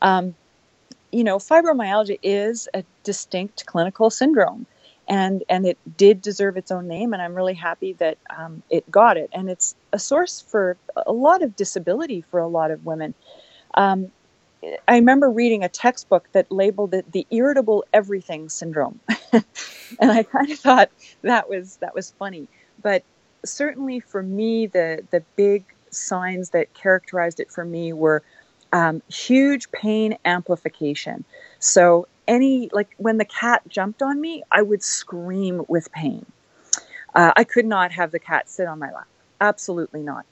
fibromyalgia is a distinct clinical syndrome. And it did deserve its own name, and I'm really happy that it got it. And it's a source for a lot of disability for a lot of women. I remember reading a textbook that labeled it the irritable everything syndrome, and I kind of thought that was funny. But certainly for me, the big signs that characterized it for me were huge pain amplification. So when the cat jumped on me, I would scream with pain. I could not have the cat sit on my lap. Absolutely not.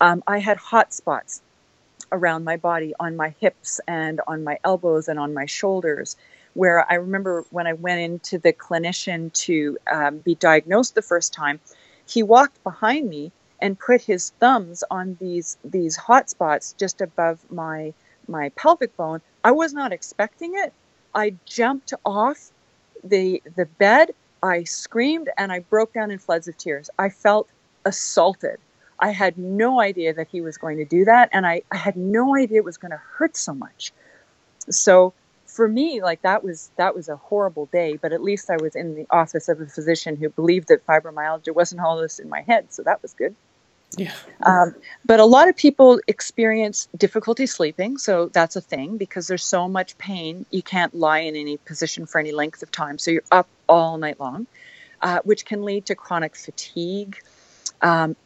I had hot spots around my body, on my hips and on my elbows and on my shoulders, where I remember when I went into the clinician to be diagnosed the first time, he walked behind me and put his thumbs on these hot spots just above my pelvic bone. I was not expecting it. I jumped off the bed, I screamed, and I broke down in floods of tears. I felt assaulted. I had no idea that he was going to do that, and I had no idea it was going to hurt so much. So for me, that was a horrible day, but at least I was in the office of a physician who believed that fibromyalgia wasn't all this in my head, so that was good. Yeah. But a lot of people experience difficulty sleeping. So that's a thing, because there's so much pain. You can't lie in any position for any length of time. So you're up all night long, which can lead to chronic fatigue,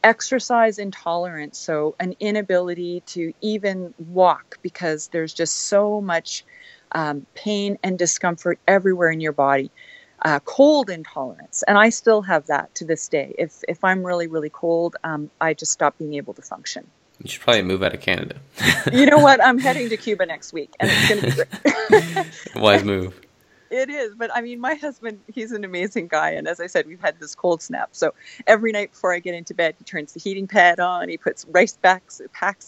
exercise intolerance. So an inability to even walk because there's just so much pain and discomfort everywhere in your body. Cold intolerance, and I still have that to this day. If I'm really, really cold, I just stop being able to function. You should probably move out of Canada. You know what? I'm heading to Cuba next week, and it's going to be great. Wise move. It is, but I mean, my husband, he's an amazing guy, and as I said, we've had this cold snap. So every night before I get into bed, he turns the heating pad on, he puts rice packs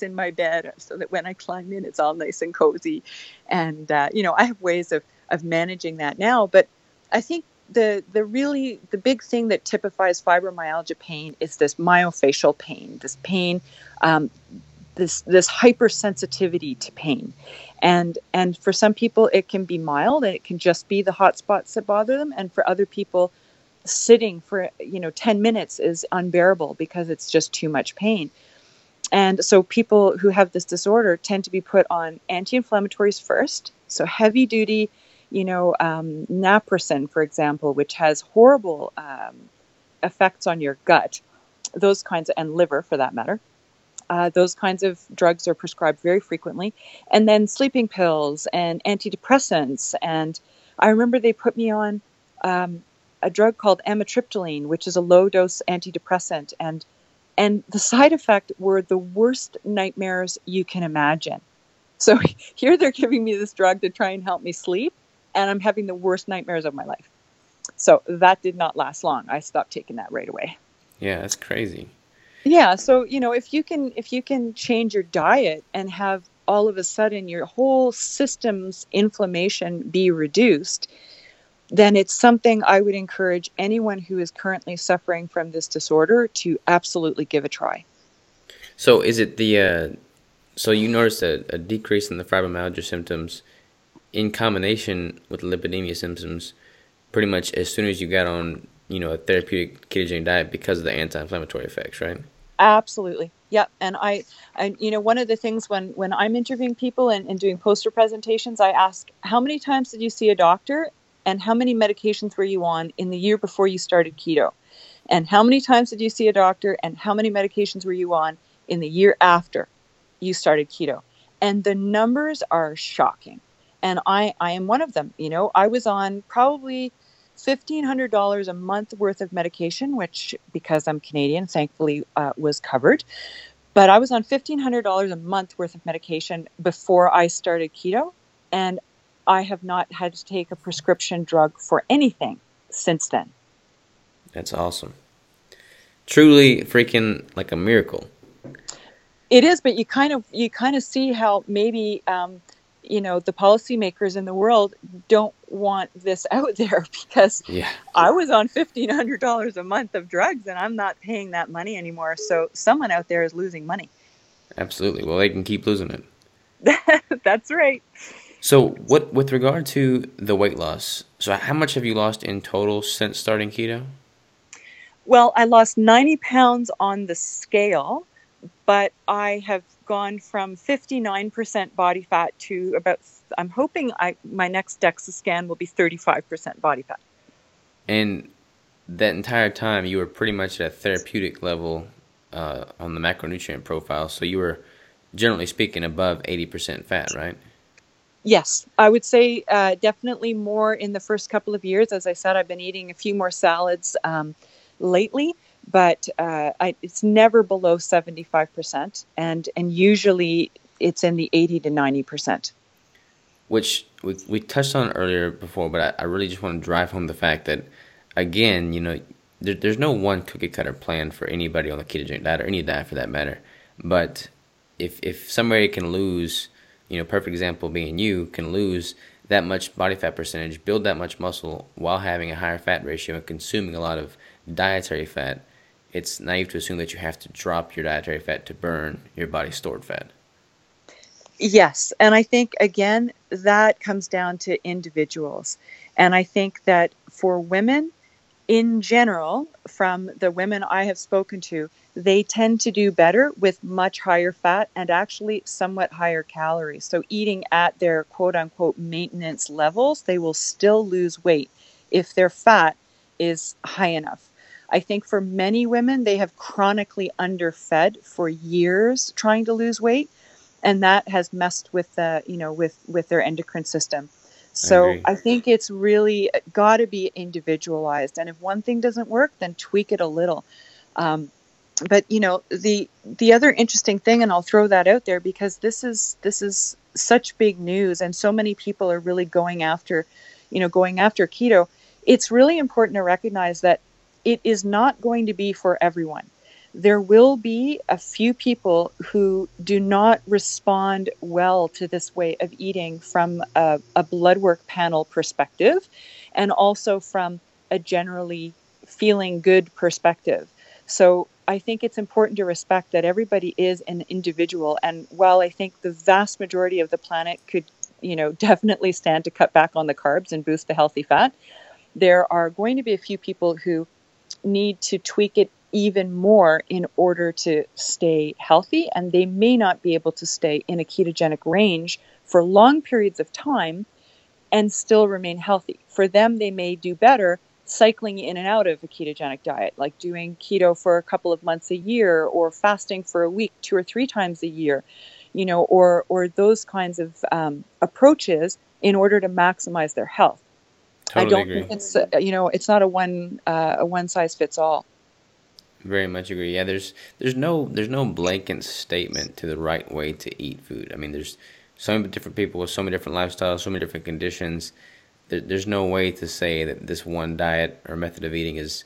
in my bed so that when I climb in, it's all nice and cozy. And, I have ways of managing that now, but I think the big thing that typifies fibromyalgia pain is this myofascial pain, this hypersensitivity to pain. And for some people, it can be mild, and it can just be the hot spots that bother them. And for other people, sitting for 10 minutes is unbearable because it's just too much pain. And so people who have this disorder tend to be put on anti-inflammatories first, so heavy-duty naproxen, for example, which has horrible effects on your gut, and liver for that matter. Those kinds of drugs are prescribed very frequently. And then sleeping pills and antidepressants. And I remember they put me on a drug called amitriptyline, which is a low-dose antidepressant. And the side effect were the worst nightmares you can imagine. So here they're giving me this drug to try and help me sleep, and I'm having the worst nightmares of my life. So that did not last long. I stopped taking that right away. Yeah, that's crazy. Yeah, so if you can change your diet and have all of a sudden your whole system's inflammation be reduced, then it's something I would encourage anyone who is currently suffering from this disorder to absolutely give a try. So is it so you noticed a decrease in the fibromyalgia symptoms in combination with lipidemia symptoms pretty much as soon as you got on, a therapeutic ketogenic diet because of the anti-inflammatory effects, right? Absolutely. Yeah. And I you know, one of the things when I'm interviewing people and doing poster presentations, I ask, how many times did you see a doctor and how many medications were you on in the year before you started keto? And how many times did you see a doctor and how many medications were you on in the year after you started keto? And the numbers are shocking. And I am one of them. You know, I was on probably $1,500 a month worth of medication, which, because I'm Canadian, thankfully was covered. But I was on $1,500 a month worth of medication before I started keto. And I have not had to take a prescription drug for anything since then. That's awesome. Truly freaking like a miracle. It is, but you kind of see how maybe, you know, the policymakers in the world don't want this out there, because yeah. I was on $1,500 a month of drugs and I'm not paying that money anymore. So someone out there is losing money. Absolutely. Well, they can keep losing it. That's right. So what, with regard to the weight loss, so how much have you lost in total since starting keto? Well, I lost 90 pounds on the scale, but I have gone from 59% body fat to about, I'm hoping my next DEXA scan will be 35% body fat. And that entire time you were pretty much at a therapeutic level on the macronutrient profile. So you were, generally speaking, above 80% fat, right? Yes, I would say definitely more in the first couple of years. As I said, I've been eating a few more salads lately, but it's never below 75%, and usually it's in the 80 to 90%. Which we touched on earlier before, but I really just want to drive home the fact that, again, you know, there's no one cookie cutter plan for anybody on the ketogenic diet or any diet for that matter. But if somebody can lose, you know, perfect example being you can lose that much body fat percentage, build that much muscle while having a higher fat ratio and consuming a lot of dietary fat, it's naive to assume that you have to drop your dietary fat to burn your body's stored fat. Yes. And I think, again, that comes down to individuals. And I think that for women in general, from the women I have spoken to, they tend to do better with much higher fat and actually somewhat higher calories. So eating at their quote unquote maintenance levels, they will still lose weight if their fat is high enough. I think for many women, they have chronically underfed for years trying to lose weight, and that has messed with the, you know, with their endocrine system. So I think it's really got to be individualized. And if one thing doesn't work, then tweak it a little. But, you know, the other interesting thing, and I'll throw that out there because this is such big news and so many people are really going after keto. It's really important to recognize that it is not going to be for everyone. There will be a few people who do not respond well to this way of eating from a blood work panel perspective, and also from a generally feeling good perspective. So I think it's important to respect that everybody is an individual. And while I think the vast majority of the planet could, you know, definitely stand to cut back on the carbs and boost the healthy fat, there are going to be a few people who need to tweak it even more in order to stay healthy, and they may not be able to stay in a ketogenic range for long periods of time and still remain healthy. For them, they may do better cycling in and out of a ketogenic diet, like doing keto for a couple of months a year, or fasting for a week 2 or 3 times a year, you know, or those kinds of approaches in order to maximize their health. Totally I don't agree. Think it's, you know, it's not a one size fits all. Very much agree. Yeah, there's no blanket statement to the right way to eat food. I mean, there's so many different people with so many different lifestyles, so many different conditions. There's no way to say that this one diet or method of eating is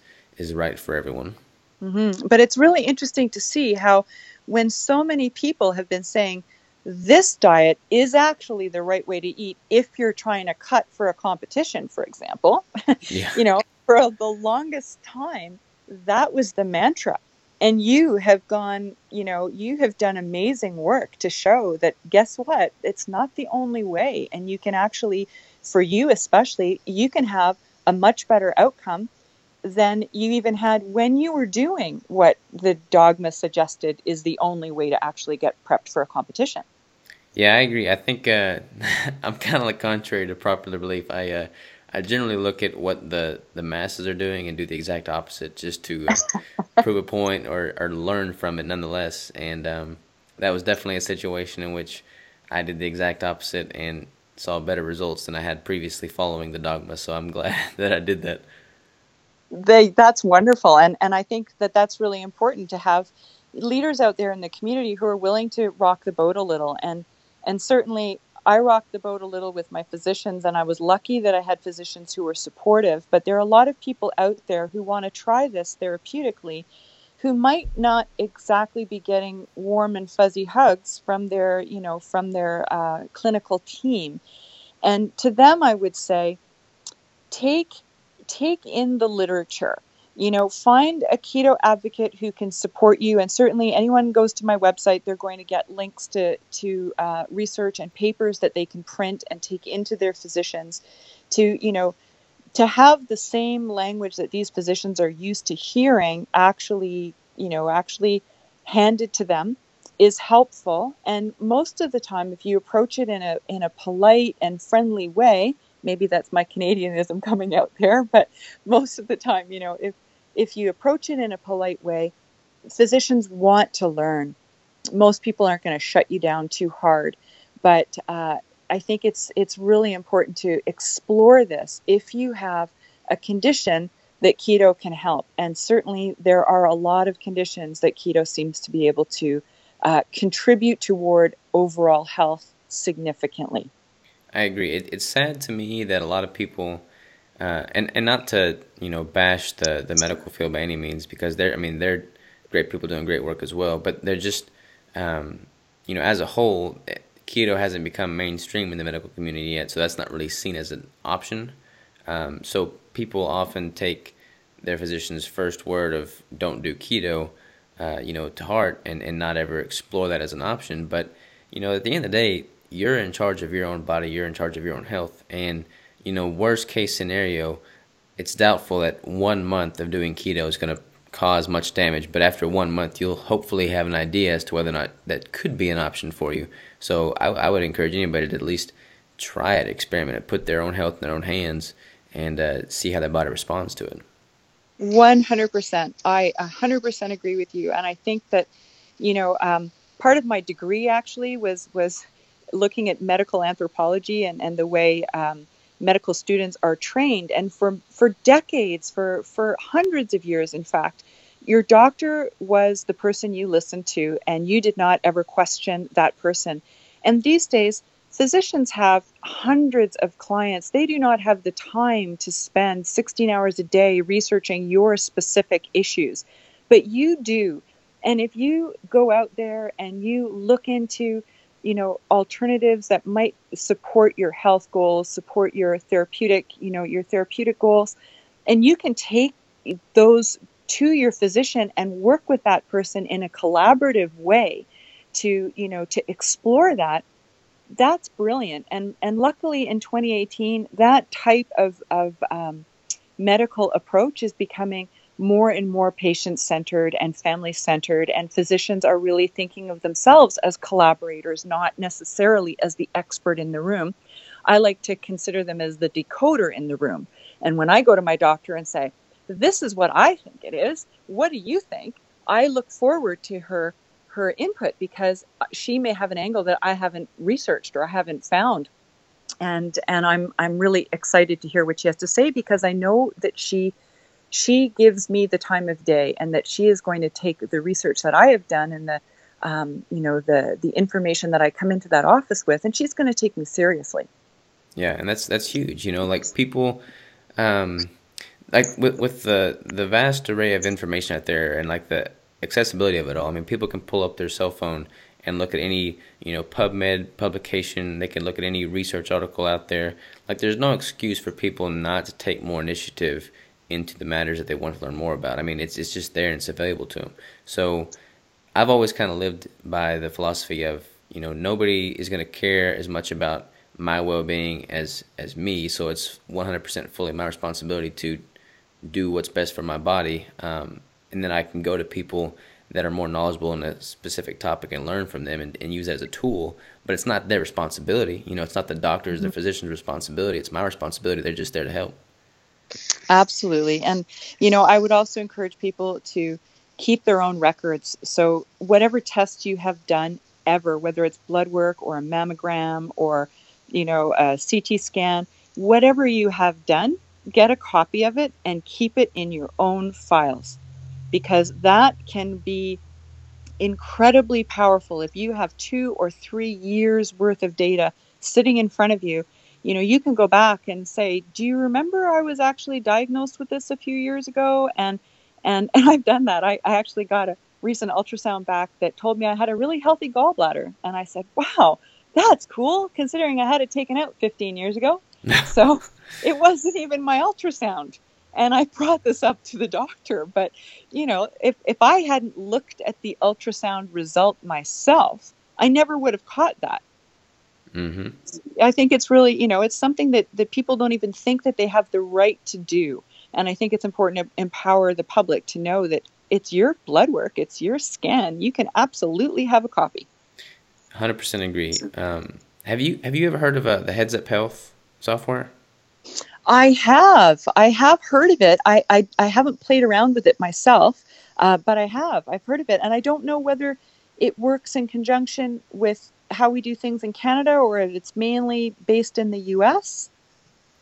right for everyone. Mm-hmm. But it's really interesting to see how, when so many people have been saying this diet is actually the right way to eat if you're trying to cut for a competition, for example, yeah. You know, for the longest time, that was the mantra. And you have gone, you know, you have done amazing work to show that, guess what? It's not the only way. And you can actually, for you especially, you can have a much better outcome than you even had when you were doing what the dogma suggested is the only way to actually get prepped for a competition. Yeah, I agree. I think I'm kind of like contrary to popular belief. I generally look at what the masses are doing and do the exact opposite just to prove a point or learn from it nonetheless. And that was definitely a situation in which I did the exact opposite and saw better results than I had previously following the dogma. So I'm glad that I did that. That's wonderful. And I think that that's really important to have leaders out there in the community who are willing to rock the boat a little. And certainly I rocked the boat a little with my physicians, and I was lucky that I had physicians who were supportive. But there are a lot of people out there who want to try this therapeutically who might not exactly be getting warm and fuzzy hugs from their, from their clinical team. And to them, I would say, take in the literature. Find a keto advocate who can support you. And certainly anyone who goes to my website, they're going to get links to research and papers that they can print and take into their physicians to have the same language that these physicians are used to hearing actually handed to them is helpful. And most of the time, if you approach it in a polite and friendly way, maybe that's my Canadianism coming out there, but most of the time, if you approach it in a polite way, physicians want to learn. Most people aren't going to shut you down too hard, but I think it's really important to explore this if you have a condition that keto can help. And certainly there are a lot of conditions that keto seems to be able to contribute toward overall health significantly. I agree. It's sad to me that a lot of people, and not to bash the medical field by any means, because they're great people doing great work as well. But they're just as a whole, keto hasn't become mainstream in the medical community yet, so that's not really seen as an option. So people often take their physician's first word of "don't do keto," to heart, and not ever explore that as an option. But at the end of the day, you're in charge of your own body, you're in charge of your own health. And, worst case scenario, it's doubtful that 1 month of doing keto is going to cause much damage. But after 1 month, you'll hopefully have an idea as to whether or not that could be an option for you. So I would encourage anybody to at least try it, experiment it, put their own health in their own hands, and see how their body responds to it. 100%. I 100% agree with you. And I think that, part of my degree actually was looking at medical anthropology and the way medical students are trained. And for decades, for hundreds of years, in fact, your doctor was the person you listened to, and you did not ever question that person. And these days, physicians have hundreds of clients. They do not have the time to spend 16 hours a day researching your specific issues, but you do. And if you go out there and you look into alternatives that might support your health goals, support your therapeutic, goals. And you can take those to your physician and work with that person in a collaborative way to explore that. That's brilliant. And luckily in 2018, that type of medical approach is becoming more and more patient-centered and family-centered, and physicians are really thinking of themselves as collaborators, not necessarily as the expert in the room. I like to consider them as the decoder in the room. And when I go to my doctor and say, this is what I think it is, what do you think? I look forward to her input, because she may have an angle that I haven't researched or I haven't found. And I'm really excited to hear what she has to say, because I know that she gives me the time of day, and that she is going to take the research that I have done and the information that I come into that office with, and she's going to take me seriously. Yeah, and that's huge. People, with the vast array of information out there and like the accessibility of it all. People can pull up their cell phone and look at any PubMed publication. They can look at any research article out there. Like, there's no excuse for people not to take more initiative into the matters that they want to learn more about. It's just there and it's available to them. So I've always kind of lived by the philosophy of, nobody is going to care as much about my well-being as me, so it's 100% fully my responsibility to do what's best for my body, and then I can go to people that are more knowledgeable in a specific topic and learn from them and use that as a tool. But it's not their responsibility. You know, it's not the doctor's, the physician's responsibility. It's my responsibility. They're just there to help. Absolutely. And, you know, I would also encourage people to keep their own records. So whatever tests you have done ever, whether it's blood work or a mammogram or, you know, a CT scan, whatever you have done, get a copy of it and keep it in your own files, because that can be incredibly powerful. If you have 2 or 3 years worth of data sitting in front of you, you know, you can go back and say, do you remember I was actually diagnosed with this a few years ago? And I've done that. I actually got a recent ultrasound back that told me I had a really healthy gallbladder. And I said, wow, that's cool, considering I had it taken out 15 years ago. So it wasn't even my ultrasound. And I brought this up to the doctor. But, you know, if I hadn't looked at the ultrasound result myself, I never would have caught that. Mm-hmm. I think it's really, you know, it's something that people don't even think that they have the right to do. And I think it's important to empower the public to know that it's your blood work, it's your scan. You can absolutely have a copy. 100% agree. Have you ever heard of the Heads Up Health software? I have heard of it. I haven't played around with it myself, but I've heard of it. And I don't know whether it works in conjunction with how we do things in Canada or if it's mainly based in the U.S.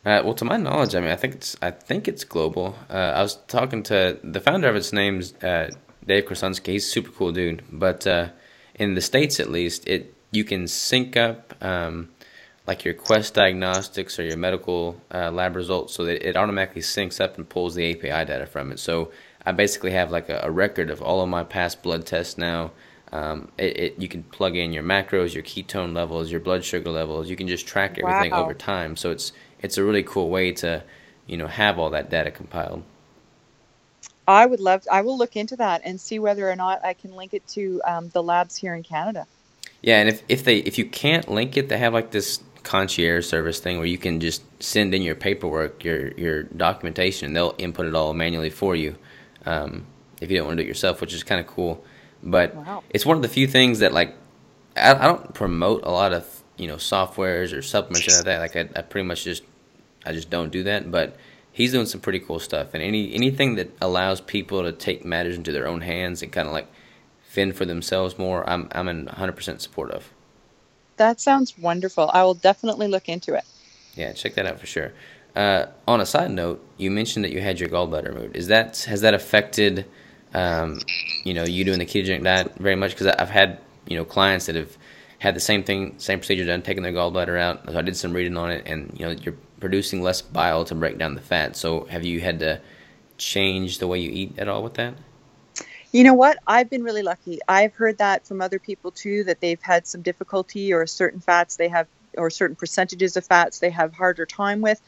Well, to my knowledge, I mean, I think it's global. I was talking to the founder of its name's Dave Krasinski. He's a super cool dude. But in the States, at least, you can sync up like your Quest Diagnostics or your medical lab results, so that it automatically syncs up and pulls the API data from it. So I basically have like a record of all of my past blood tests now. You can plug in your macros, your ketone levels, your blood sugar levels. You can just track everything over time. So it's a really cool way to, you know, have all that data compiled. I will look into that and see whether or not I can link it to the labs here in Canada. Yeah, and if you can't link it, they have like this concierge service thing where you can just send in your paperwork, your documentation, and they'll input it all manually for you if you don't want to do it yourself, which is kind of cool. But It's one of the few things that, like, I don't promote a lot of, you know, softwares or supplements or that. Like, I pretty much just don't do that. But he's doing some pretty cool stuff, and anything that allows people to take matters into their own hands and kind of like fend for themselves more, I'm in 100% support of. That sounds wonderful. I will definitely look into it. Yeah, check that out for sure. On a side note, you mentioned that you had your gallbladder removed. Has that affected you know, you doing the ketogenic diet very much? Because I've had, you know, clients that have had the same procedure done, taking their gallbladder out. So I did some reading on it, and, you know, you're producing less bile to break down the fat. So have you had to change the way you eat at all with that? You know what? I've been really lucky. I've heard that from other people too, that they've had some difficulty, or certain fats they have, or certain percentages of fats they have harder time with.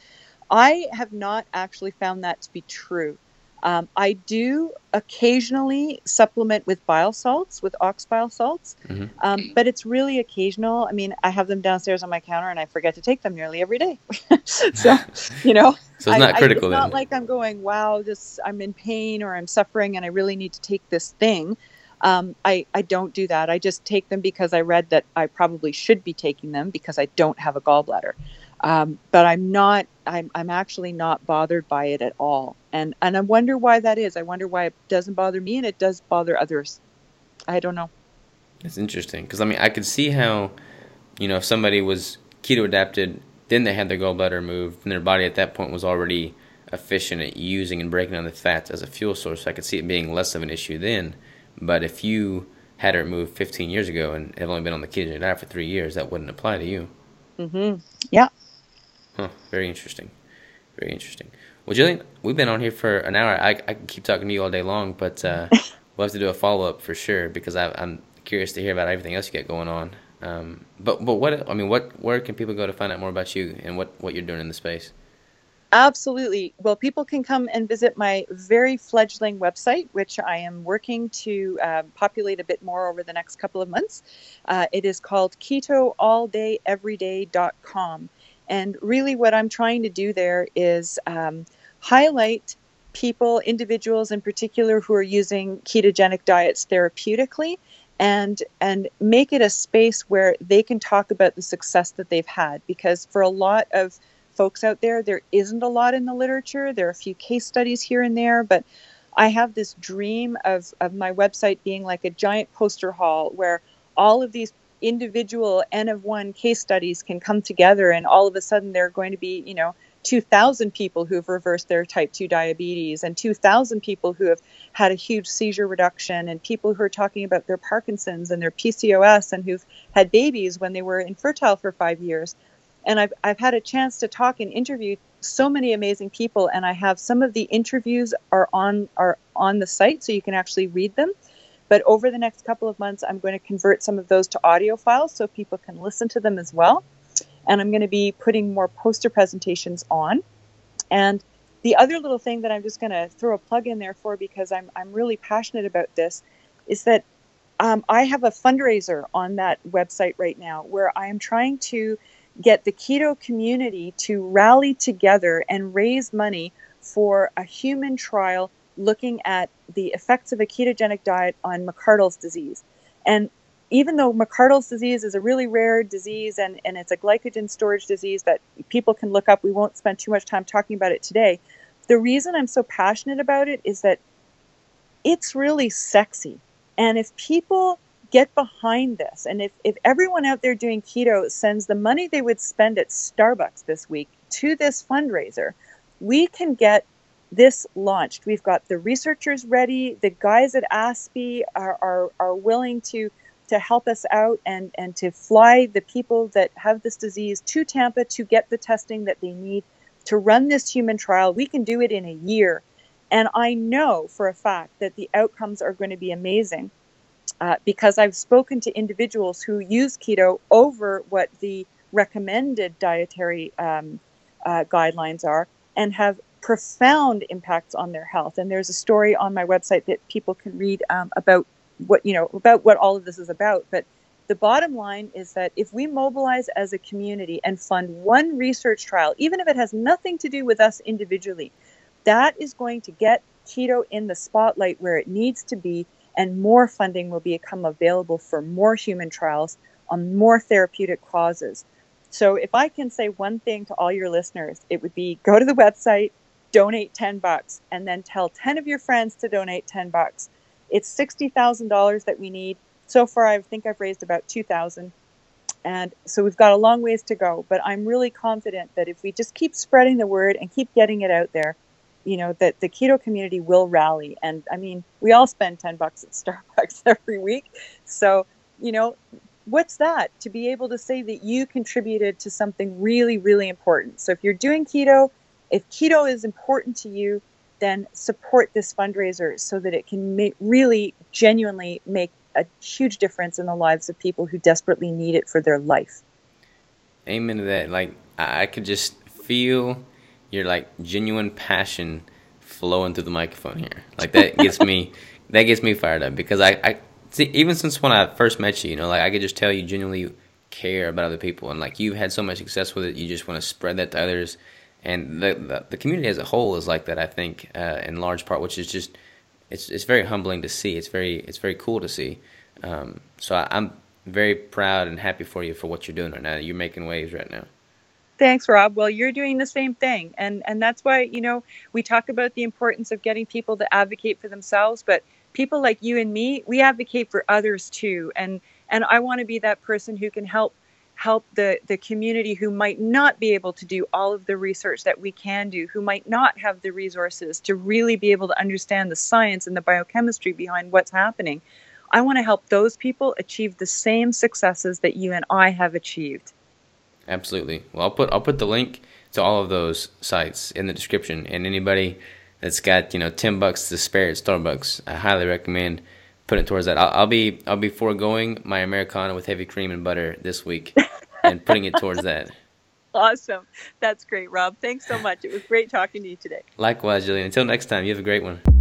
I have not actually found that to be true. I do occasionally supplement with bile salts, with ox bile salts, but it's really occasional. I mean, I have them downstairs on my counter, and I forget to take them nearly every day. So, you know, so it's not critical. It's not like I'm going, wow, I'm in pain or I'm suffering and I really need to take this thing. I don't do that. I just take them because I read that I probably should be taking them because I don't have a gallbladder. But I'm actually not bothered by it at all. And I wonder why that is. I wonder why it doesn't bother me and it does bother others. I don't know. It's interesting. 'Cause I mean, I could see how, you know, if somebody was keto adapted, then they had their gallbladder removed and their body at that point was already efficient at using and breaking down the fats as a fuel source. I could see it being less of an issue then. But if you had it removed 15 years ago and have only been on the ketogenic diet for 3 years, that wouldn't apply to you. Mm-hmm. Yeah. Huh, very interesting. Very interesting. Well, Jillian, we've been on here for an hour. I can keep talking to you all day long, but we'll have to do a follow-up for sure, because I'm curious to hear about everything else you got going on. But where can people go to find out more about you and what you're doing in the space? Absolutely. Well, people can come and visit my very fledgling website, which I am working to populate a bit more over the next couple of months. It is called ketoalldayeveryday.com. And really what I'm trying to do there is highlight people, individuals in particular, who are using ketogenic diets therapeutically, and make it a space where they can talk about the success that they've had. Because for a lot of folks out there, there isn't a lot in the literature. There are a few case studies here and there, but I have this dream of my website being like a giant poster hall where all of these individual N of one case studies can come together, and all of a sudden there are going to be, 2,000 people who've reversed their type 2 diabetes, and 2,000 people who have had a huge seizure reduction, and people who are talking about their Parkinson's and their PCOS, and who've had babies when they were infertile for 5 years. And I've had a chance to talk and interview so many amazing people, and I have some of the interviews are on the site, so you can actually read them. But over the next couple of months, I'm going to convert some of those to audio files so people can listen to them as well. And I'm going to be putting more poster presentations on. And the other little thing that I'm just going to throw a plug in there for, because I'm really passionate about this, is that I have a fundraiser on that website right now where I am trying to get the keto community to rally together and raise money for a human trial looking at the effects of a ketogenic diet on McArdle's disease. And even though McArdle's disease is a really rare disease, and it's a glycogen storage disease that people can look up, we won't spend too much time talking about it today. The reason I'm so passionate about it is that it's really sexy. And if people get behind this, and if everyone out there doing keto sends the money they would spend at Starbucks this week to this fundraiser, we can get this launched. We've got the researchers ready. The guys at ASPE are willing to help us out and to fly the people that have this disease to Tampa to get the testing that they need to run this human trial. We can do it in a year. And I know for a fact that the outcomes are going to be amazing because I've spoken to individuals who use keto over what the recommended dietary guidelines are and have profound impacts on their health. And there's a story on my website that people can read about what all of this is about. But the bottom line is that if we mobilize as a community and fund one research trial, even if it has nothing to do with us individually, that is going to get keto in the spotlight where it needs to be, and more funding will become available for more human trials on more therapeutic causes. So if I can say one thing to all your listeners, it would be go to the website, donate $10, and then tell 10 of your friends to donate $10. It's $60,000 that we need. So far, I think I've raised about $2,000. And so we've got a long ways to go. But I'm really confident that if we just keep spreading the word and keep getting it out there, that the keto community will rally. And I mean, we all spend $10 at Starbucks every week. So, what's that? To be able to say that you contributed to something really, really important. So if you're doing keto, if keto is important to you, then support this fundraiser so that it can really genuinely make a huge difference in the lives of people who desperately need it for their life. Amen to that. Like, I could just feel your genuine passion flowing through the microphone here. Like, that gets me fired up, because I see, even since when I first met you, I could just tell you genuinely care about other people, and you've had so much success with it, you just want to spread that to others. And the community as a whole is like that, I think, in large part, which is just, it's very humbling to see. It's very cool to see. So I'm very proud and happy for you for what you're doing right now. You're making waves right now. Thanks, Rob. Well, you're doing the same thing. And that's why, we talk about the importance of getting people to advocate for themselves. But people like you and me, we advocate for others, too. And I want to be that person who can help the community who might not be able to do all of the research that we can do, who might not have the resources to really be able to understand the science and the biochemistry behind what's happening. I want to help those people achieve the same successes that you and I have achieved. Absolutely. Well, I'll put the link to all of those sites in the description, and anybody that's got $10 to spare at Starbucks, I highly recommend putting it towards that. I'll be foregoing my Americano with heavy cream and butter this week and putting it towards that. Awesome. That's great, Rob. Thanks so much. It was great talking to you today. Likewise, Jillian. Until next time, you have a great one.